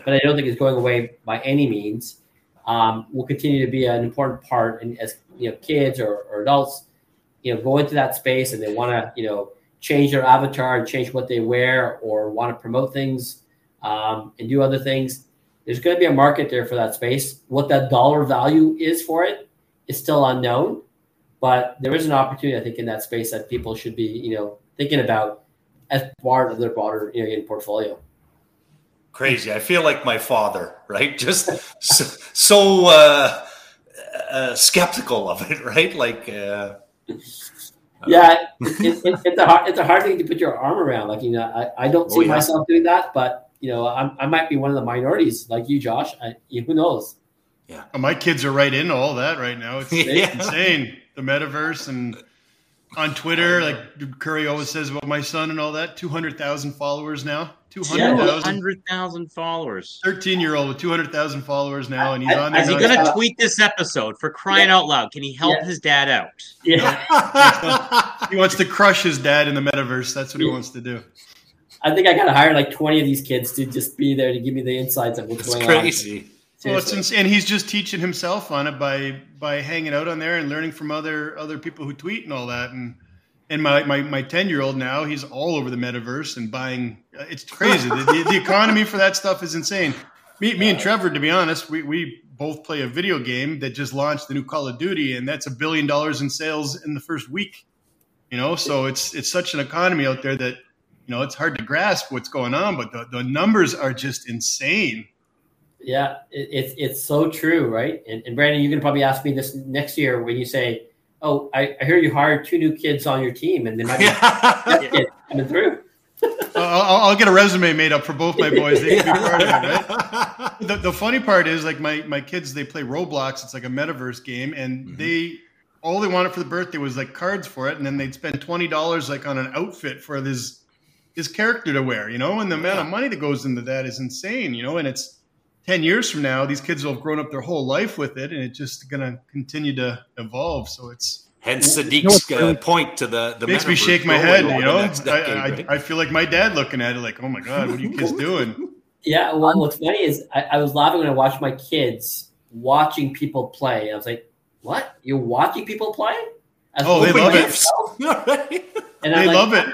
but I don't think it's going away by any means, um, will continue to be an important part. And as, you know, kids or, or adults, you know, go into that space and they want to, you know, change their avatar and change what they wear or want to promote things um, and do other things. There's going to be a market there for that space. What that dollar value is for it is still unknown, but there is an opportunity, I think, in that space that people should be, you know, thinking about as part of their broader, you know, portfolio. Crazy. I feel like my father, right? Just so, so uh, uh, skeptical of it, right? Like, uh, yeah, it's, it's, it's a hard, it's a hard thing to put your arm around. Like, you know, I, I don't see oh, yeah. myself doing that, but you know, I'm, I might be one of the minorities, like you, Josh. I, who knows? Yeah, well, my kids are right into all that right now. It's yeah. insane. The metaverse and on Twitter, like Curry always says about my son and all that. Two hundred thousand followers now. Two hundred thousand followers. Thirteen-year-old with two hundred thousand followers now, and he's I, on. There is he going to tweet this episode for crying yeah. out loud? Can he help yeah. his dad out? Yeah, he wants to crush his dad in the metaverse. That's what he yeah. wants to do. I think I got to hire like twenty of these kids to just be there to give me the insights of what's That's going crazy. on. Crazy. Well, it's ins- and he's just teaching himself on it by by hanging out on there and learning from other other people who tweet and all that. And and my my my ten-year-old now, he's all over the metaverse and buying. It's crazy. the, the, the economy for that stuff is insane. Me, me and Trevor, to be honest, we, we both play a video game that just launched the new Call of Duty, and that's a billion dollars in sales in the first week. You know, so it's it's such an economy out there that, you know, it's hard to grasp what's going on, but the, the numbers are just insane. Yeah, it's it, it's so true, right? And, and Brandon, you're gonna probably ask me this next year when you say, "Oh, I, I hear you hired two new kids on your team, and they might be kids coming through." I'll, I'll get a resume made up for both my boys. They can be part of it, right? The, the funny part is, like my my kids, they play Roblox. It's like a metaverse game, and mm-hmm. they all they wanted for the birthday was like cards for it, and then they'd spend twenty dollars like on an outfit for this this character to wear, you know. And the amount of money that goes into that is insane, you know. And it's ten years from now, these kids will have grown up their whole life with it, and it's just going to continue to evolve. So it's hence Sadiq's uh, point to the the makes me shake my head. You know, I, I I feel like my dad looking at it like, oh my god, what are you kids doing? Yeah, well, what's funny is I, I was laughing when I watched my kids watching people play. I was like, what? You're watching people play? Oh, they love it. And I love it.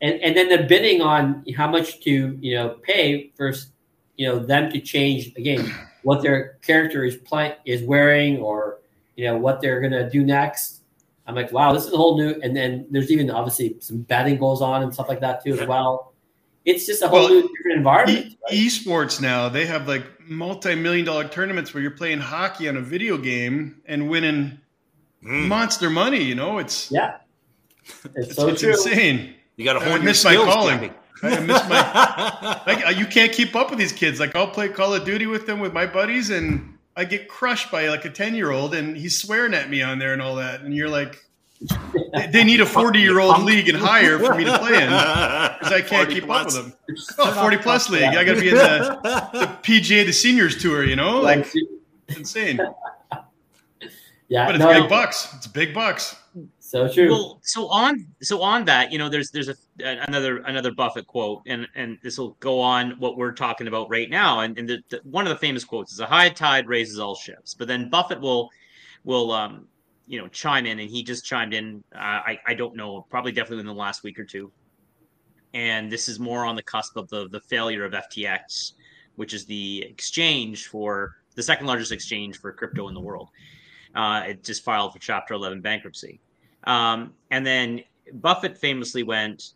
And and then they're bidding on how much to you know pay for. You know, them to change again what their character is playing is wearing, or you know what they're gonna do next. I'm like, wow, this is a whole new. And then there's even obviously some betting goes on and stuff like that too as well. It's just a whole well, new different environment. E- right? Esports now, they have like multi-million dollar tournaments where you're playing hockey on a video game and winning mm. monster money. You know, it's yeah, it's, it's so it's true. Insane. You got to hone your skills, Candy. I miss my. Like, you can't keep up with these kids. Like, I'll play Call of Duty with them with my buddies, and I get crushed by like a ten-year-old, and he's swearing at me on there and all that. And you're like, they need a forty-year-old league and higher for me to play in because I can't keep plus. up with them. Oh, forty-plus league. I got to be in the, the P G A, the seniors tour. You know, like it's insane. Yeah, but it's no, big bucks. It's big bucks. So true. Well, so on, so on that, you know, there's there's a, another another Buffett quote, and, and this will go on what we're talking about right now. And, and the, the, one of the famous quotes is, "A high tide raises all ships." But then Buffett will will um, you know chime in, and he just chimed in. Uh, I I don't know, probably definitely in the last week or two. And this is more on the cusp of the the failure of F T X, which is the exchange for the second largest exchange for crypto in the world. Uh, it just filed for Chapter eleven bankruptcy. Um, and then Buffett famously went,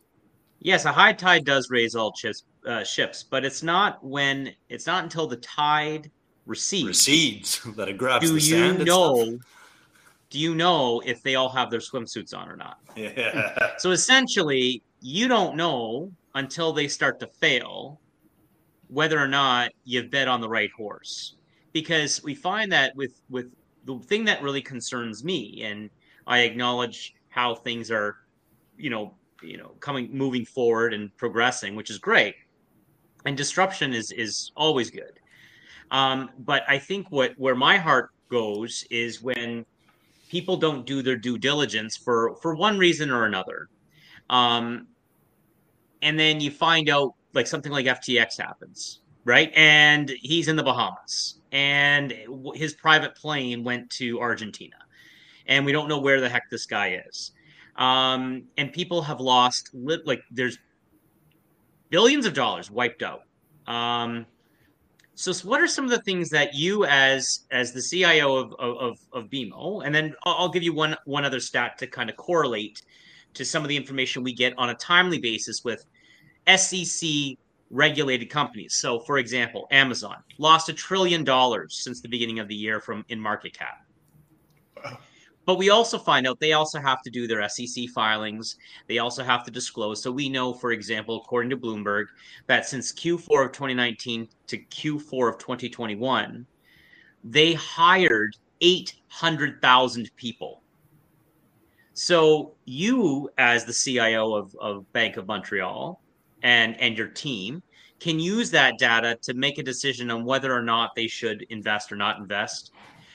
yes, a high tide does raise all ships, uh, ships, but it's not when it's not until the tide recedes, recedes that it grabs do the sand. You know, do you know if they all have their swimsuits on or not? Yeah. So essentially, you don't know until they start to fail whether or not you've bet on the right horse, because we find that with with the thing that really concerns me, and I acknowledge how things are, you know, you know, coming, moving forward and progressing, which is great. And disruption is is always good. Um, but I think what where my heart goes is when people don't do their due diligence for for one reason or another, um, and then you find out like something like F T X happens, right? And he's in the Bahamas, and his private plane went to Argentina. And we don't know where the heck this guy is. Um, and people have lost, li- like there's billions of dollars wiped out. Um, so what are some of the things that you as as the C I O of, of, of B M O, and then I'll give you one, one other stat to kind of correlate to some of the information we get on a timely basis with S E C regulated companies. So for example, Amazon lost a trillion dollars since the beginning of the year from in market cap. Wow. But we also find out they also have to do their S E C filings. They also have to disclose. So we know, for example, according to Bloomberg, that since Q four of twenty nineteen to Q four of twenty twenty-one, they hired eight hundred thousand people. So you, as the C I O of, of Bank of Montreal and, and your team, can use that data to make a decision on whether or not they should invest or not invest.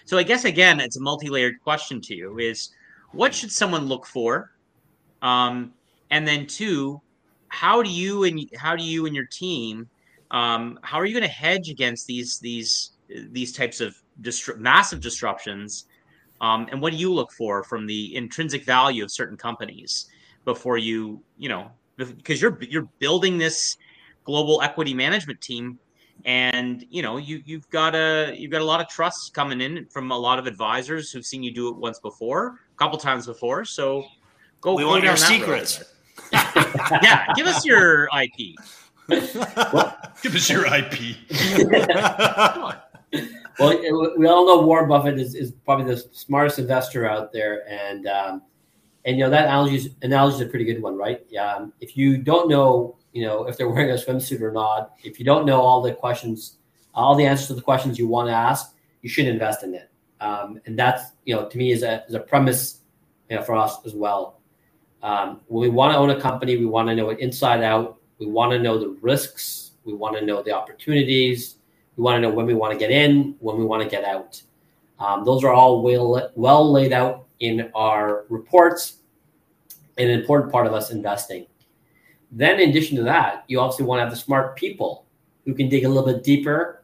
So I guess, again, it's a multi-layered question to you is, what should someone look for? Um, and then two, how do you and how do you and your team, um, how are you going to hedge against these, these these types of distru- massive disruptions? Um, and what do you look for from the intrinsic value of certain companies before you, you know, because you're you're building this global equity management team, and you know you you've got a you've got a lot of trust coming in from a lot of advisors who've seen you do it once before, a couple times before. So go. We go want your secrets. Yeah, give us your I P. Well, give us your I P. Well, we all know Warren Buffett is, is probably the smartest investor out there, and um, and you know that analogy analogy is a pretty good one, right? Um, if you don't know, you know, if they're wearing a swimsuit or not, if you don't know all the questions, all the answers to the questions you want to ask, you should invest in it, um, and that's you know to me is a is a premise, you know, for us as well. Um, when we want to own a company, we want to know it inside out. We want to know the risks. We want to know the opportunities. We want to know when we want to get in, when we want to get out. Um, those are all well, well laid out in our reports and an important part of us investing. Then in addition to that, you obviously want to have the smart people who can dig a little bit deeper,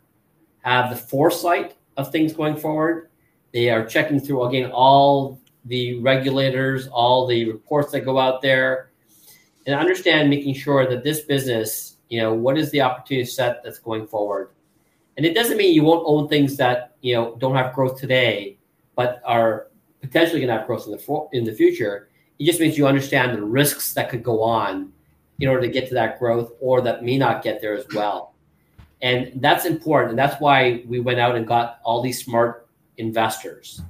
have the foresight of things going forward. They are checking through, again, all the regulators, all the reports that go out there, and understand making sure that this business, you know, what is the opportunity set that's going forward? And it doesn't mean you won't own things that, you know, don't have growth today, but are potentially going to have growth in the for- in the future. It just means you understand the risks that could go on in order to get to that growth, or that may not get there as well. And that's important. And that's why we went out and got all these smart investors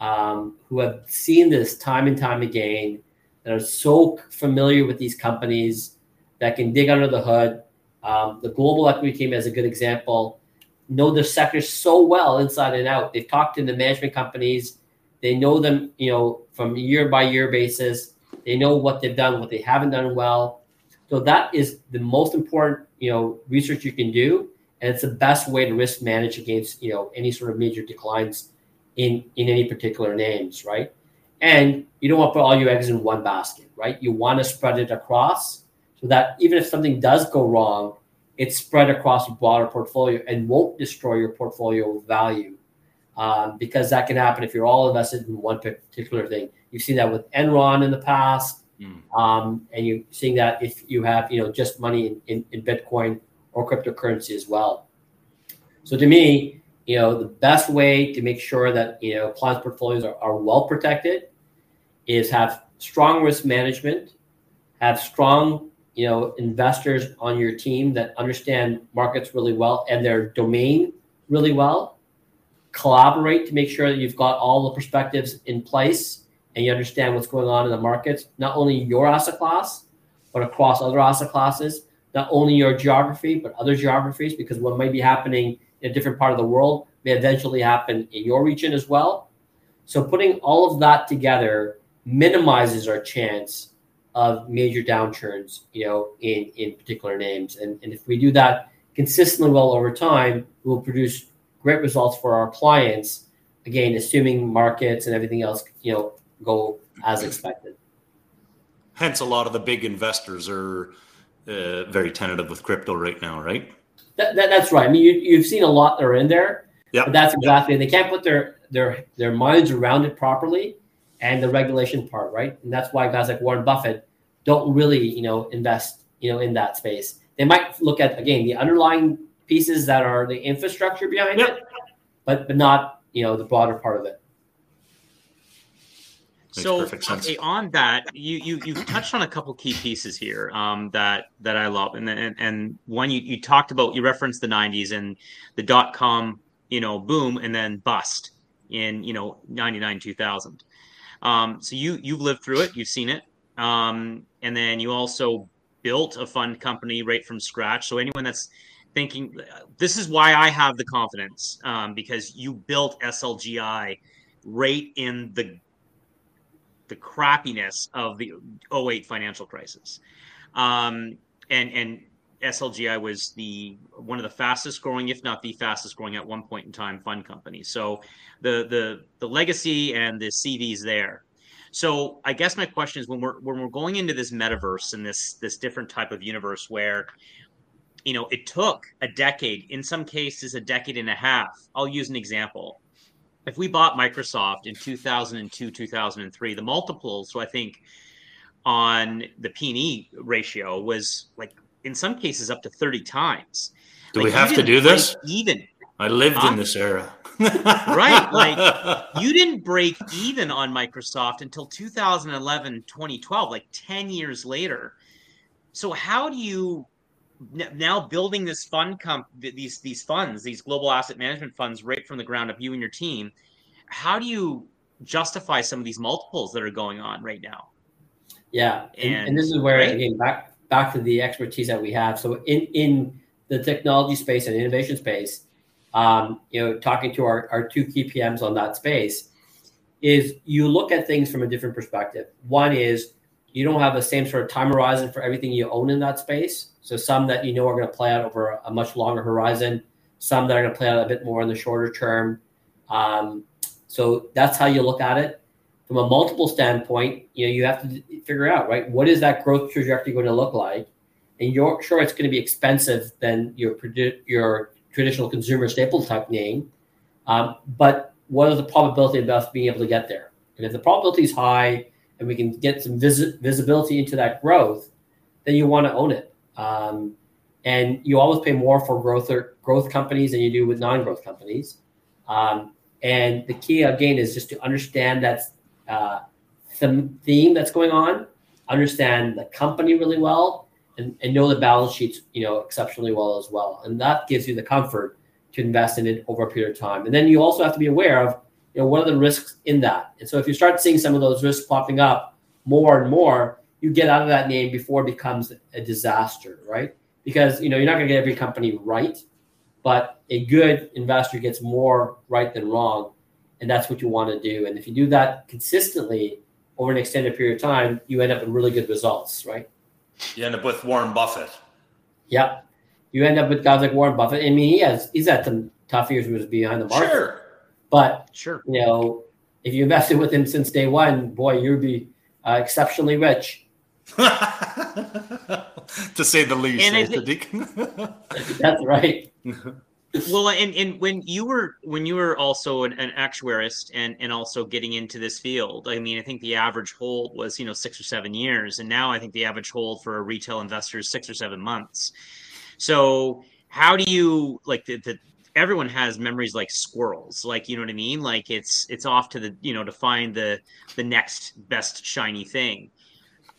um, who have seen this time and time again, that are so familiar with these companies, that can dig under the hood. Um, the global equity team is a good example. Know their sectors so well inside and out. They've talked to the management companies. They know them, you know, from year by year basis. They know what they've done, what they haven't done well. So that is the most important, you know, research you can do, and it's the best way to risk manage against, you know, any sort of major declines in in any particular names, right? And you don't want to put all your eggs in one basket, right? You want to spread it across so that even if something does go wrong, it's spread across a broader portfolio and won't destroy your portfolio value, um, because that can happen if you're all invested in one particular thing. You've seen that with Enron in the past, mm. um, and you're seeing that if you have, you know, just money in, in, in Bitcoin or cryptocurrency as well. So to me, you know, the best way to make sure that, you know, clients' portfolios are, are well protected is have strong risk management, have strong, you know, investors on your team that understand markets really well and their domain really well. Collaborate to make sure that you've got all the perspectives in place and you understand what's going on in the markets, not only your asset class, but across other asset classes, not only your geography, but other geographies, because what might be happening in a different part of the world may eventually happen in your region as well. So putting all of that together minimizes our chance of major downturns, you know, in, in particular names. And, and if we do that consistently well over time, we'll produce great results for our clients, again, assuming markets and everything else, you know, go as expected. Hence, a lot of the big investors are uh, very tentative with crypto right now, right? That, that, that's right. I mean, you, you've seen a lot that are in there, yep. But that's exactly, yep. They can't put their, their, their minds around it properly, and the regulation part, right? And that's why guys like Warren Buffett don't really, you know, invest, you know, in that space. They might look at, again, the underlying pieces that are the infrastructure behind yep. it, but but not, you know, the broader part of it. So okay, on that, you, you, you've touched on a couple key pieces here um, that that I love. And and, and one, you, you talked about, you referenced the nineties and the dot-com, you know, boom and then bust in, you know, ninety-nine, two thousand. Um, so you, you've lived through it, you've seen it. Um, and then you also built a fund company right from scratch. So anyone that's thinking, this is why I have the confidence, um, because you built S L G I right in the, the crappiness of the oh eight financial crisis. Um, and, and S L G I was the, one of the fastest growing, if not the fastest growing at one point in time, fund company. So the, the, the legacy and the C V's there. So I guess my question is, when we're, when we're going into this metaverse and this, this different type of universe where you know, it took a decade, in some cases, a decade and a half. I'll use an example. If we bought Microsoft in two thousand two, two thousand three, the multiple, so I think on the P E ratio was like, in some cases, up to thirty times. Do like, we have to do this? Even. I lived uh, in this era. Right. Like, you didn't break even on Microsoft until two thousand eleven, two thousand twelve, like ten years later. So how do you now building this fund comp, these, these funds, these global asset management funds right from the ground up, you and your team, how do you justify some of these multiples that are going on right now? Yeah. And, and, and this is where, right? again, back, back to the expertise that we have. So in, in the technology space and innovation space, Um, you know, talking to our, our two key P Ms on that space is you look at things from a different perspective. One is you don't have the same sort of time horizon for everything you own in that space. So some that you know are going to play out over a much longer horizon, some that are going to play out a bit more in the shorter term. Um, so that's how you look at it. From a multiple standpoint, you know, you have to figure out, right, what is that growth trajectory going to look like? And you're sure it's going to be expensive than your your traditional consumer staple type name, um, but what is the probability of us being able to get there? And if the probability is high and we can get some vis- visibility into that growth, then you want to own it. Um, and you always pay more for growth or growth companies than you do with non-growth companies. Um, and the key, again, is just to understand that uh, th- theme that's going on, understand the company really well, And, and know the balance sheets, you know, exceptionally well as well. And that gives you the comfort to invest in it over a period of time. And then you also have to be aware of, you know, what are the risks in that? And so if you start seeing some of those risks popping up more and more, you get out of that name before it becomes a disaster, right? Because, you know, you're not going to get every company right, but a good investor gets more right than wrong. And that's what you want to do. And if you do that consistently over an extended period of time, you end up with really good results, right? You end up with Warren Buffett. Yeah. You end up with guys like Warren Buffett. I mean, he has he's had some tough years with behind the market. Sure. But, sure. you know, if you invested with him since day one, boy, you'd be uh, exceptionally rich. To say the least. And right? it, that's right. Well, and, and when you were when you were also an, an actuarist and, and also getting into this field, I mean, I think the average hold was, you know, six or seven years. And now I think the average hold for a retail investor is six or seven months. So how do you like the, the everyone has memories like squirrels, like, you know what I mean? Like it's it's off to the, you know, to find the the next best shiny thing.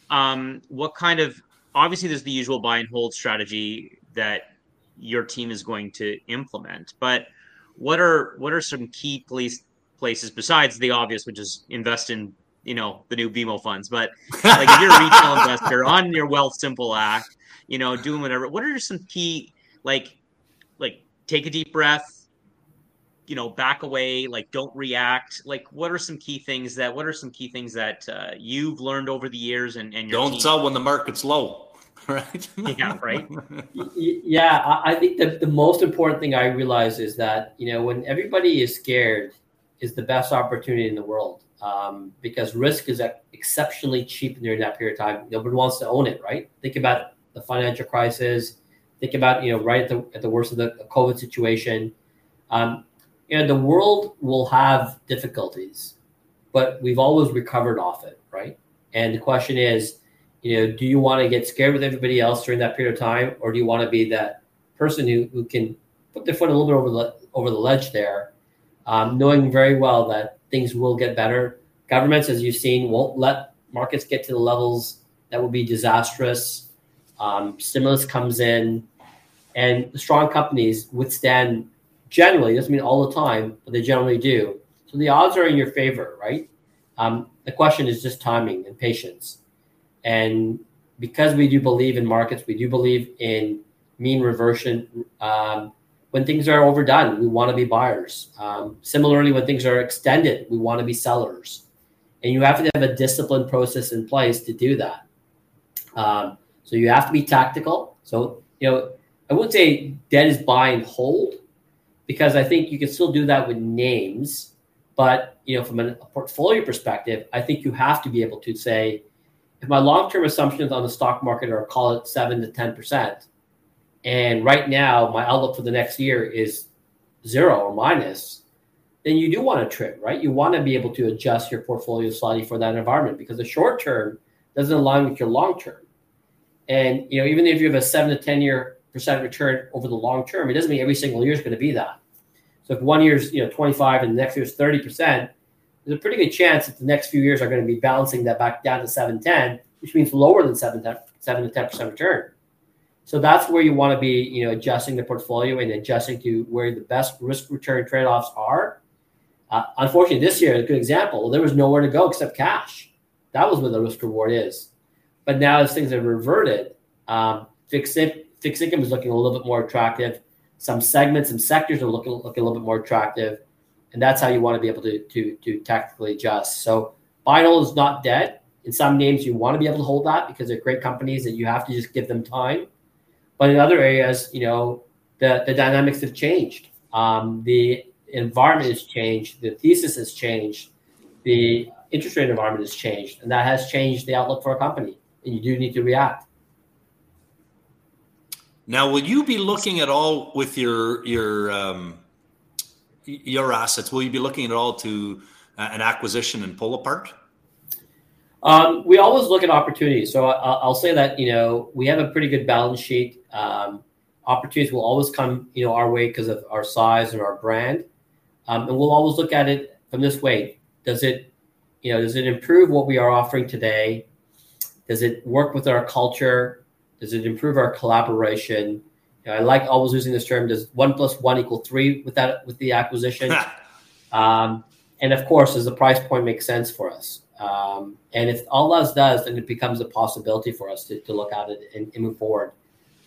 Um, what kind of obviously there's the usual buy and hold strategy that your team is going to implement, but what are what are some key place, places besides the obvious, which is invest in, you know, the new B M O funds, but like if you're a retail investor on your Wealthsimple app, you know, doing whatever, what are some key, like, like take a deep breath, you know, back away, like don't react. Like what are some key things that, what are some key things that uh, you've learned over the years and, and your don't team- sell when the market's low. Right. Yeah. Right. Yeah. I think the, the most important thing I realize is that, you know, when everybody is scared is the best opportunity in the world, um, because risk is exceptionally cheap during that period of time. Nobody wants to own it. Right. Think about the financial crisis. Think about, you know, right at the, at the worst of the COVID situation. Um, you know, the world will have difficulties, but we've always recovered off it. Right. And the question is, you know, do you want to get scared with everybody else during that period of time, or do you want to be that person who, who can put their foot a little bit over the over the ledge there, um, knowing very well that things will get better? Governments, as you've seen, won't let markets get to the levels that will be disastrous. Um, stimulus comes in, and strong companies withstand generally, doesn't mean all the time, but they generally do. So the odds are in your favor, right? Um, the question is just timing and patience. And because we do believe in markets, we do believe in mean reversion. Um, when things are overdone, we want to be buyers. Um, similarly, when things are extended, we want to be sellers. And you have to have a disciplined process in place to do that. Um, so you have to be tactical. So, you know, I wouldn't say debt is buy and hold, because I think you can still do that with names. But, you know, from a portfolio perspective, I think you have to be able to say, if my long-term assumptions on the stock market are, call it seven to ten percent, and right now my outlook for the next year is zero or minus, then you do want to trim, right? You want to be able to adjust your portfolio slightly for that environment, because the short term doesn't align with your long term. And, you know, even if you have a seven to ten year percent return over the long term, it doesn't mean every single year is going to be that. So if one year's, you know, twenty-five and the next year's thirty percent, there's a pretty good chance that the next few years are going to be balancing that back down to seven ten, which means lower than seven to ten percent return. So that's where you want to be, you know, adjusting the portfolio and adjusting to where the best risk return trade-offs are. Uh, unfortunately, this year, a good example, there was nowhere to go except cash. That was where the risk reward is. But now as things have reverted, um, fixed, fixed income is looking a little bit more attractive. Some segments, some sectors are looking, looking a little bit more attractive. And that's how you want to be able to, to, to tactically adjust. So buy and hold is not dead. In some names, you want to be able to hold that because they're great companies that you have to just give them time. But in other areas, you know, the, the dynamics have changed. Um, the environment has changed. The thesis has changed. The interest rate environment has changed. And that has changed the outlook for a company. And you do need to react. Now, will you be looking at all with your your um your assets? Will you be looking at all to uh, an acquisition and pull apart? Um, we always look at opportunities. So I, I'll say that, you know, we have a pretty good balance sheet. Um, opportunities will always come, you know, our way because of our size and our brand. Um, and we'll always look at it from this way. Does it, you know, does it improve what we are offering today? Does it work with our culture? Does it improve our collaboration? You know, I like always using this term, does one plus one equal three with that, with the acquisition? um, and of course, does the price point make sense for us? Um, and if all that does, then it becomes a possibility for us to, to look at it and, and move forward.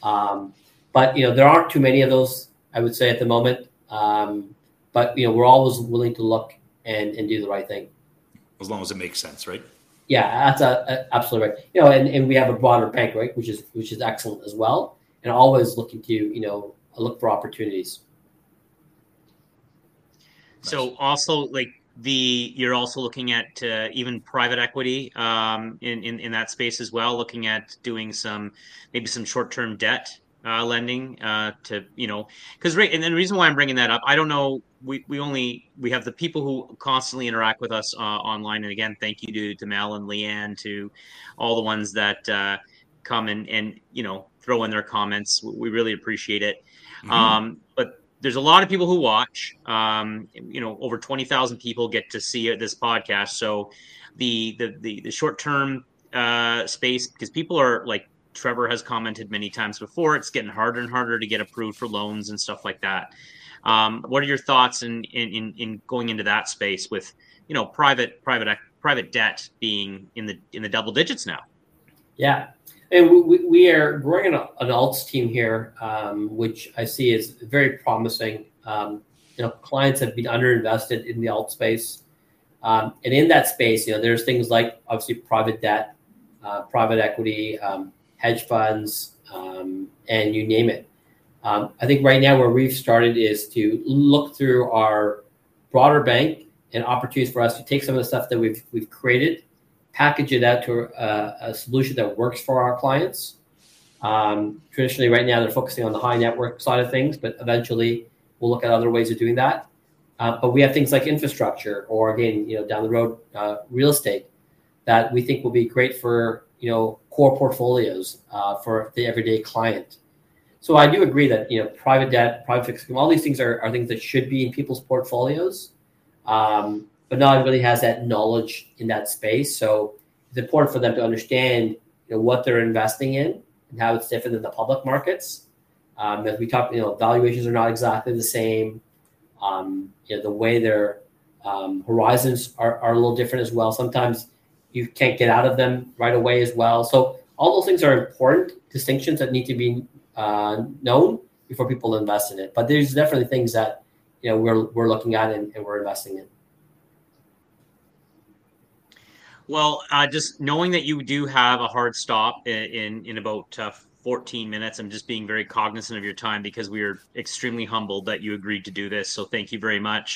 Um, but, you know, there aren't too many of those, I would say, at the moment. Um, but, you know, we're always willing to look and, and do the right thing. As long as it makes sense, right? Yeah, that's a, a, absolutely right. You know, and, and we have a broader bank, right, which is which is excellent as well. And always looking to, you know, look for opportunities. So also like the you're also looking at uh, even private equity um, in, in, in that space as well, looking at doing some maybe some short term debt uh, lending uh, to, you know, because right. And then the reason why I'm bringing that up, I don't know. We we only we have the people who constantly interact with us uh, online. And again, thank you to, to Mel and Leanne, to all the ones that uh, come and, and, you know, throw in their comments. We really appreciate it. Mm-hmm. Um, but there's a lot of people who watch. Um, you know, over twenty thousand people get to see this podcast. So the the the, the short term uh, space, because people are like, Trevor has commented many times before, it's getting harder and harder to get approved for loans and stuff like that. Um, what are your thoughts in, in, in going into that space with, you know, private, private, private debt being in the, in the double digits now? Yeah. And we, we are growing an, an alts team here, um, which I see is very promising. Um, you know, clients have been underinvested in the alt space. Um, and in that space, you know, there's things like obviously private debt, uh, private equity, um, hedge funds, um, and you name it. Um, I think right now where we've started is to look through our broader bank and opportunities for us to take some of the stuff that we've we've created, package it out to a, a solution that works for our clients. Um, traditionally, right now, they're focusing on the high net worth side of things, but eventually we'll look at other ways of doing that. Uh, but we have things like infrastructure or, again, you know, down the road, uh, real estate that we think will be great for, you know, core portfolios uh, for the everyday client. So I do agree that, you know, private debt, private fixed income, all these things are, are things that should be in people's portfolios, um, but no one really has that knowledge in that space. So it's important for them to understand, you know, what they're investing in and how it's different than the public markets. Um, as we talked, you know, valuations are not exactly the same. Um, you know, the way their um, horizons are, are a little different as well. Sometimes you can't get out of them right away as well. So all those things are important distinctions that need to be Uh, known before people invest in it. But there's definitely things that, you know, we're we're looking at and, and we're investing in. Well, uh, just knowing that you do have a hard stop in in, in about uh, fourteen minutes, I'm just being very cognizant of your time because we are extremely humbled that you agreed to do this. So thank you very much.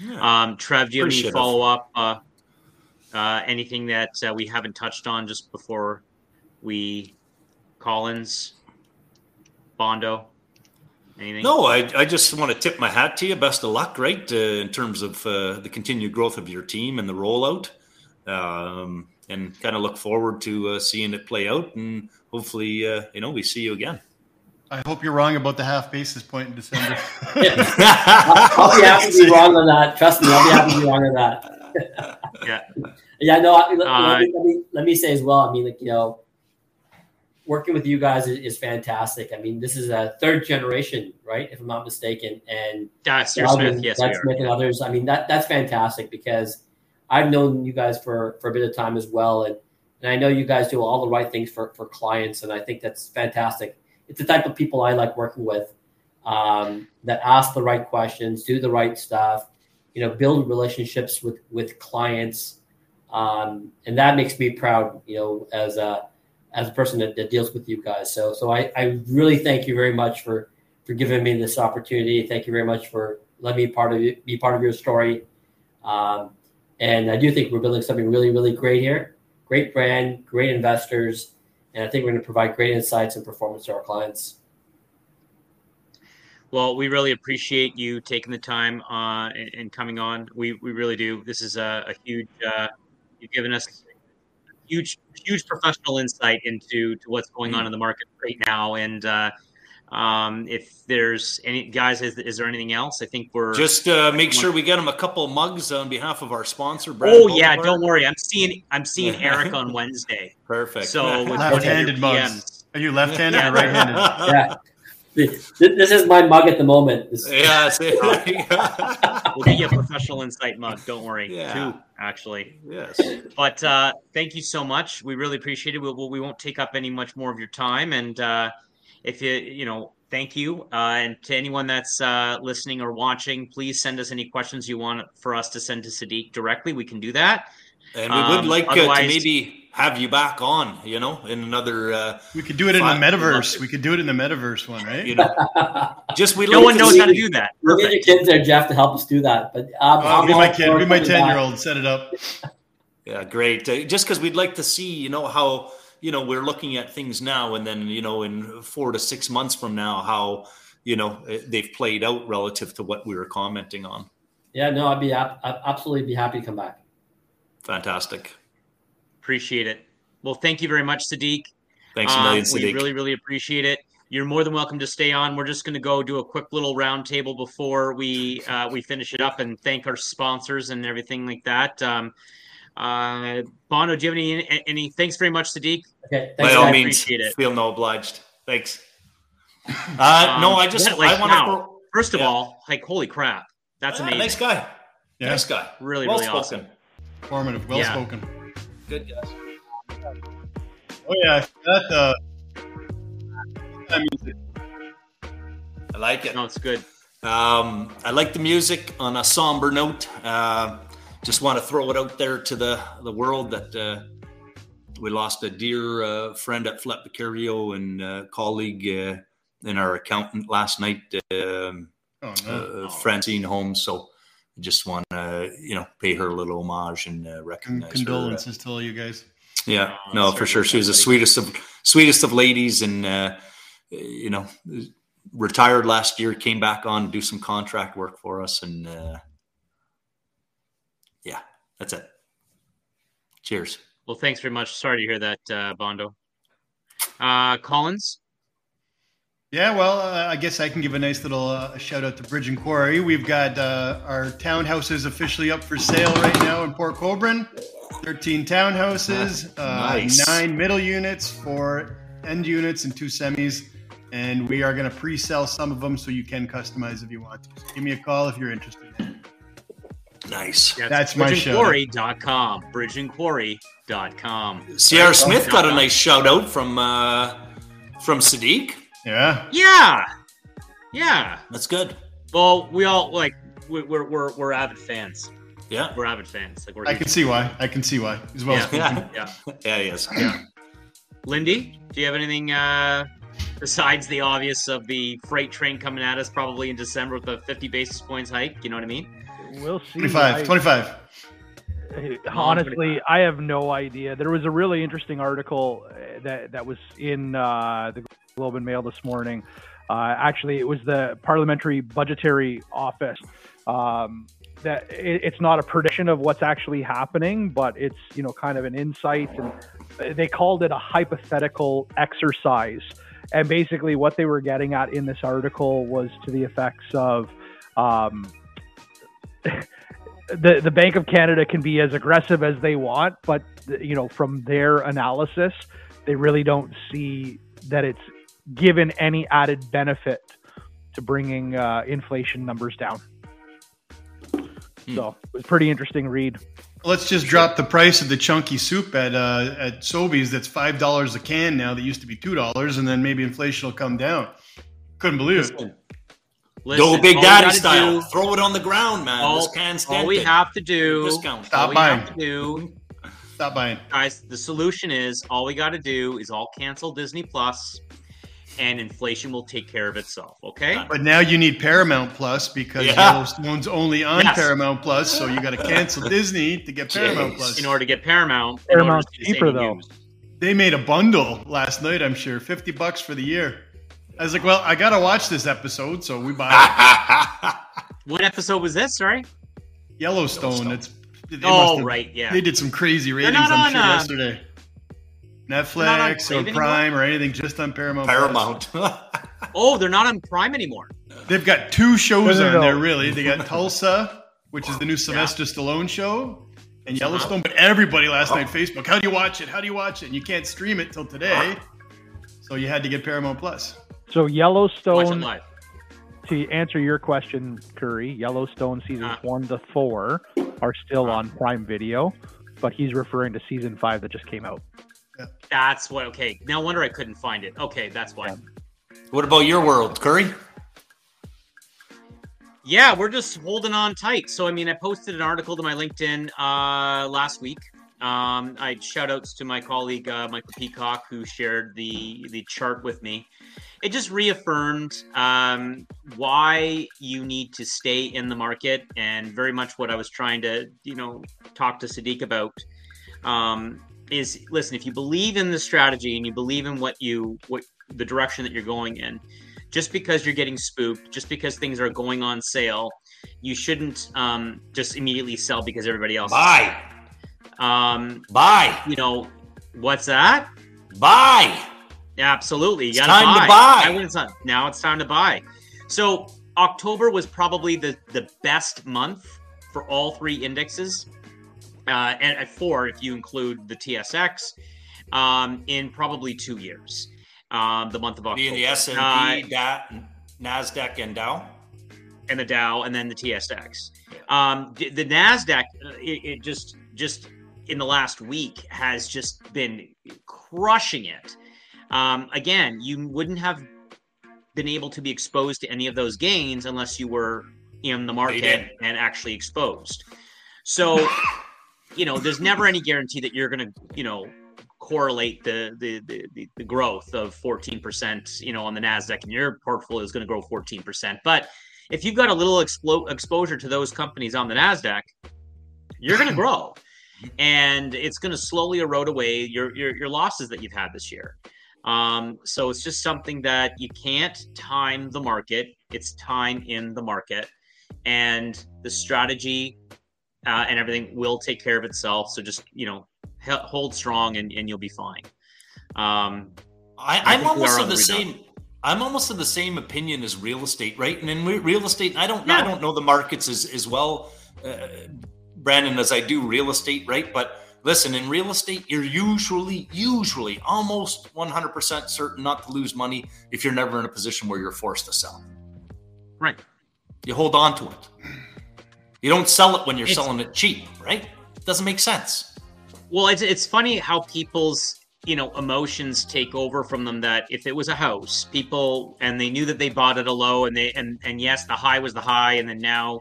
Yeah. Um, Trev, do you have any follow up? Uh, uh, anything that uh, we haven't touched on just before we Collins? Bondo? Anything? No, I, I just want to tip my hat to you. Best of luck, right, uh, in terms of uh, the continued growth of your team and the rollout, um, and kind of look forward to uh, seeing it play out. And hopefully, uh, you know, we see you again. I hope you're wrong about the half basis point in December. I'll be happy to be wrong on that. Trust me, I'll be happy to be wrong on that. yeah. Yeah, no, I, let, uh, let, me, let, me, let me say as well, I mean, like, you know, working with you guys is, is fantastic. I mean, this is a third generation, right, if I'm not mistaken. And that's your Smith, yes, that's making others. I mean, that that's fantastic because I've known you guys for, for a bit of time as well. And, and I know you guys do all the right things for, for clients, and I think that's fantastic. It's the type of people I like working with, um, that ask the right questions, do the right stuff, you know, build relationships with, with clients. Um, and that makes me proud, you know, as a, as a person that, that deals with you guys. So, so I, I really thank you very much for, for giving me this opportunity. Thank you very much for letting me part of be part of your story. Um, and I do think we're building something really, really great here. Great brand, great investors. And I think we're going to provide great insights and performance to our clients. Well, we really appreciate you taking the time uh, and, and coming on. We we really do. This is a, a huge, uh, you've given us a huge, huge professional insight into to what's going on in the market right now. And uh, um, if there's any, guys, is, is there anything else? I think we're... Just uh, make sure we get them a couple mugs on behalf of our sponsor, Brad. Oh, Boulevard. Yeah, don't worry. I'm seeing I'm seeing Eric on Wednesday. Perfect. So with left-handed mugs. P Ms. Are you left-handed yeah. or right-handed? Yeah. This, this is my mug at the moment. This yeah, we'll get you a professional insight mug. Don't worry. Yeah. Two, actually. Yes. But uh, thank you so much. We really appreciate it. We, we won't take up any much more of your time. And uh, if you, you know, thank you. Uh, and to anyone that's uh, listening or watching, please send us any questions you want for us to send to Sadiq directly. We can do that. And we would um, like uh, to maybe have you back on, you know, in another. Uh, we could do it in five, the metaverse. We could do it in the metaverse one, right? You know, just we. No one knows how to do that. We'll get your kids there, Jeff, to help us do that. But um, uh, be my kid, be my ten-year-old, set it up. Yeah, great. Uh, just because we'd like to see, you know, how you know we're looking at things now, and then you know, in four to six months from now, how you know they've played out relative to what we were commenting on. Yeah, no, I'd be I'd absolutely be happy to come back. Fantastic. Appreciate it. Well, thank you very much, Sadiq. Thanks a million, um, Sadiq. We really, really appreciate it. You're more than welcome to stay on. We're just going to go do a quick little round table before we uh, we finish it up and thank our sponsors and everything like that. Um, uh, Bono, do you have any, any – thanks very much, Sadiq. Okay, thanks, by all means, feel no obliged. Thanks. Uh, um, no, I just yeah, – like I want to – First of yeah. all, like, holy crap. That's ah, amazing. Nice guy. Yeah. Nice guy. Really, well really spoken. Awesome. Informative, well yeah. spoken. Good guys. Oh yeah, that, uh, that music. I like it. No, it's good. Um, I like the music. On a somber note, uh, just want to throw it out there to the the world that uh, we lost a dear uh, friend at Flat Vicario and uh, colleague uh, and our accountant last night, uh, oh, no. uh, Francine Holmes. So. Just want to, you know, pay her a little homage and uh, recognize condolences her. to all you guys. Yeah, oh, no, for sure. She was the sweetest of sweetest of ladies, and uh, you know, retired last year, came back on to do some contract work for us, and uh, yeah, that's it. Cheers. Well, thanks very much. Sorry to hear that, uh, Bondo. Uh, Collins. Yeah, well, uh, I guess I can give a nice little uh, shout out to Bridge and Quarry. We've got uh, our townhouses officially up for sale right now in Port Coburn. thirteen townhouses, uh, nice. nine middle units, four end units, and two semis. And we are going to pre-sell some of them so you can customize if you want to. So give me a call if you're interested in it. Nice. That's, That's my shout out. bridge and quarry dot com. bridge and quarry dot com. Sierra Smith got a nice shout out from, uh, from Sadiq. Yeah. Yeah. Yeah. That's good. Well, we all like we, we're we're we're avid fans. Yeah. We're avid fans. Like we're I can see why. I can see why. As well. Yeah. Yeah. Yeah. yeah, he is. Yeah. Lindy, do you have anything uh, besides the obvious of the freight train coming at us probably in December with a fifty basis points hike? You know what I mean? We'll see. twenty-five. I, twenty-five. Honestly, I have no idea. There was a really interesting article that that was in uh, the Globe and Mail this morning. Uh, actually, it was the Parliamentary Budgetary Office. Um, that it, it's not a prediction of what's actually happening, but it's, you know, kind of an insight. And they called it a hypothetical exercise. And basically what they were getting at in this article was to the effects of um, the, the Bank of Canada can be as aggressive as they want, but, you know, from their analysis, they really don't see that it's given any added benefit to bringing uh, inflation numbers down. So it was a pretty interesting read. Let's just drop the price of the chunky soup at uh, at Sobeys. That's five dollars a can now. That used to be two dollars, and then maybe inflation will come down. Couldn't believe Listen. it. Listen, go Big Daddy style. Do, Throw it on the ground, man. All, this can's all we have to do. Discount. Stop all we buying. Have to do, Stop buying, guys. The solution is all we got to do is all cancel Disney Plus. And inflation will take care of itself, okay? But now you need Paramount Plus because yeah. Yellowstone's only on yes. Paramount Plus, so you got to cancel Disney to get Paramount Jeez. Plus. In order to get Paramount, Paramount's cheaper though. News. They made a bundle last night, I'm sure, fifty bucks for the year. I was like, well, I gotta watch this episode, so we buy it. What episode was this? Sorry, Yellowstone. Yellowstone. It's they oh have, right, yeah. They did some crazy ratings, I'm on, sure, uh, yesterday. Netflix or Prime anymore? Or anything, just on Paramount. Paramount. Oh, they're not on Prime anymore. They've got two shows no, no, no. on there, really. They got Tulsa, which is the new Sylvester yeah. Stallone show, and Yellowstone. But everybody last oh. night, Facebook, how do you watch it? How do you watch it? And you can't stream it till today. So you had to get Paramount Plus. So Yellowstone, to answer your question, Curry, Yellowstone seasons ah. one to four are still ah. on Prime Video, but he's referring to season five that just came out. That's what. Okay, no wonder I couldn't find it. Okay, that's why. What about your world, Curry? Yeah, we're just holding on tight. So, I mean, I posted an article to my LinkedIn uh, last week. Um, I shout outs to my colleague uh, Michael Peacock, who shared the the chart with me. It just reaffirmed um, why you need to stay in the market, and very much what I was trying to, you know, talk to Sadiq about. Um, is listen, if you believe in the strategy and you believe in what you what the direction that you're going in, just because you're getting spooked, just because things are going on sale, you shouldn't um just immediately sell because everybody else buy um buy you know what's that buy yeah, absolutely you it's gotta time buy. To buy I wouldn't, now it's time to buy. So October was probably the the best month for all three indexes. Uh, and at four, if you include the T S X, um, in probably two years, um, the month of October. The S and P, uh, da- NASDAQ, and Dow? And the Dow, and then the T S X. Um, the, the NASDAQ, it, it just just in the last week has just been crushing it. Um, again, you wouldn't have been able to be exposed to any of those gains unless you were in the market and actually exposed. So... You know, there's never any guarantee that you're going to, you know, correlate the the the, the growth of fourteen percent, you know, on the NASDAQ, and your portfolio is going to grow fourteen percent. But if you've got a little expo- exposure to those companies on the NASDAQ, you're going to grow, and it's going to slowly erode away your, your your losses that you've had this year. Um, so it's just something that you can't time the market. It's time in the market, and the strategy. Uh, and everything will take care of itself. So just, you know, he- hold strong and, and you'll be fine. Um, I, I'm almost of the same. Done. I'm almost of the same opinion as real estate, right? And in re- real estate, I don't, yeah. I don't know the markets as, as well, uh, Brandon, as I do real estate, right? But listen, in real estate, you're usually, usually almost one hundred percent certain not to lose money if you're never in a position where you're forced to sell. Right. You hold on to it. You don't sell it when you're it's, selling it cheap, right? It doesn't make sense. Well, it's it's funny how people's, you know, emotions take over from them, that if it was a house, people, and they knew that they bought at a low, and they and, and yes, the high was the high, and then now,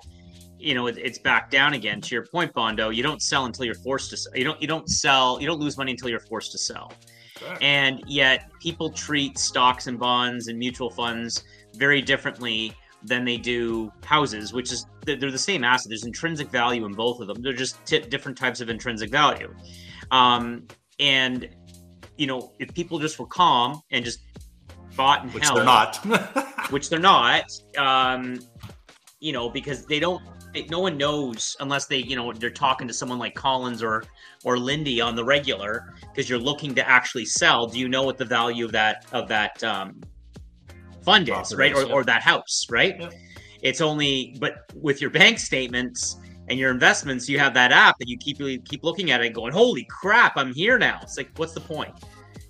you know, it, it's back down again. To your point, Bondo, you don't sell until you're forced to sell. You don't you don't sell, you don't lose money until you're forced to sell. Sure. And yet people treat stocks and bonds and mutual funds very differently than they do houses, which is they're the same asset. There's intrinsic value in both of them. They're just t- different types of intrinsic value. Um, and, you know, if people just were calm and just fought and which held, they're not, which they're not, um, you know, because they don't, it, no one knows unless they, you know, they're talking to someone like Collins or, or Lindy on the regular, because you're looking to actually sell. Do you know what the value of that, of that, um, fund is, right? Or, yeah. or that house, right? Yeah. It's only, but with your bank statements and your investments, you have that app that you keep, you keep looking at it and going, holy crap, I'm here now. It's like, what's the point?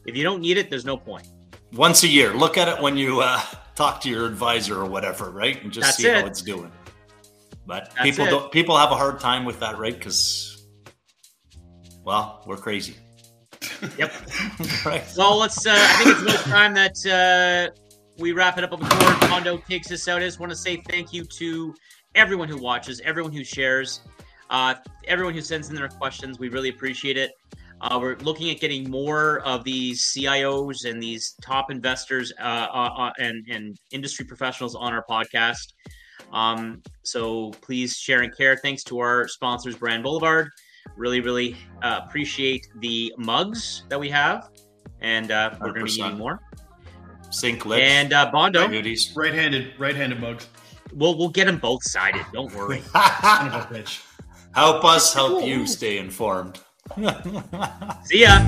If you don't need it, there's no point. Once a year, look at it when you uh, talk to your advisor or whatever, right? And just That's see it. how it's doing. But That's people it. don't. People have a hard time with that, right? Because, well, we're crazy. Yep. Right. Well, let's. Uh, I think it's about time that uh, we wrap it up. Before Kondo takes us out, I just want to say thank you to everyone who watches, everyone who shares, uh, everyone who sends in their questions. We really appreciate it. Uh, we're looking at getting more of these C I Os and these top investors uh, uh, and, and industry professionals on our podcast. Um, so please share and care. Thanks to our sponsors, Brand Boulevard. Really, really uh, appreciate the mugs that we have. And uh, we're going to be eating more. Sink lips. And uh, Bondo. Right-handed, right-handed mugs. We'll, we'll get them both-sided. Don't worry. Help us help you stay informed. See ya.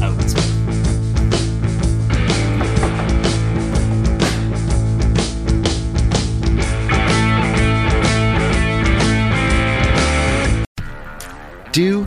Out. Do,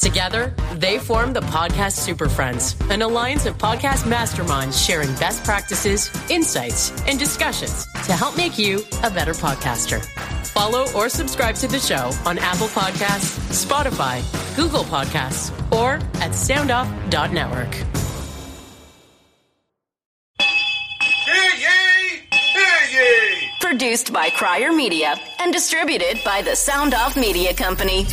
Together, they form the Podcast Super Friends, an alliance of podcast masterminds sharing best practices, insights, and discussions to help make you a better podcaster. Follow or subscribe to the show on Apple Podcasts, Spotify, Google Podcasts, or at sound off dot network. Hear ye! Hear ye! Produced by Crier Media and distributed by the Sound Off Media Company.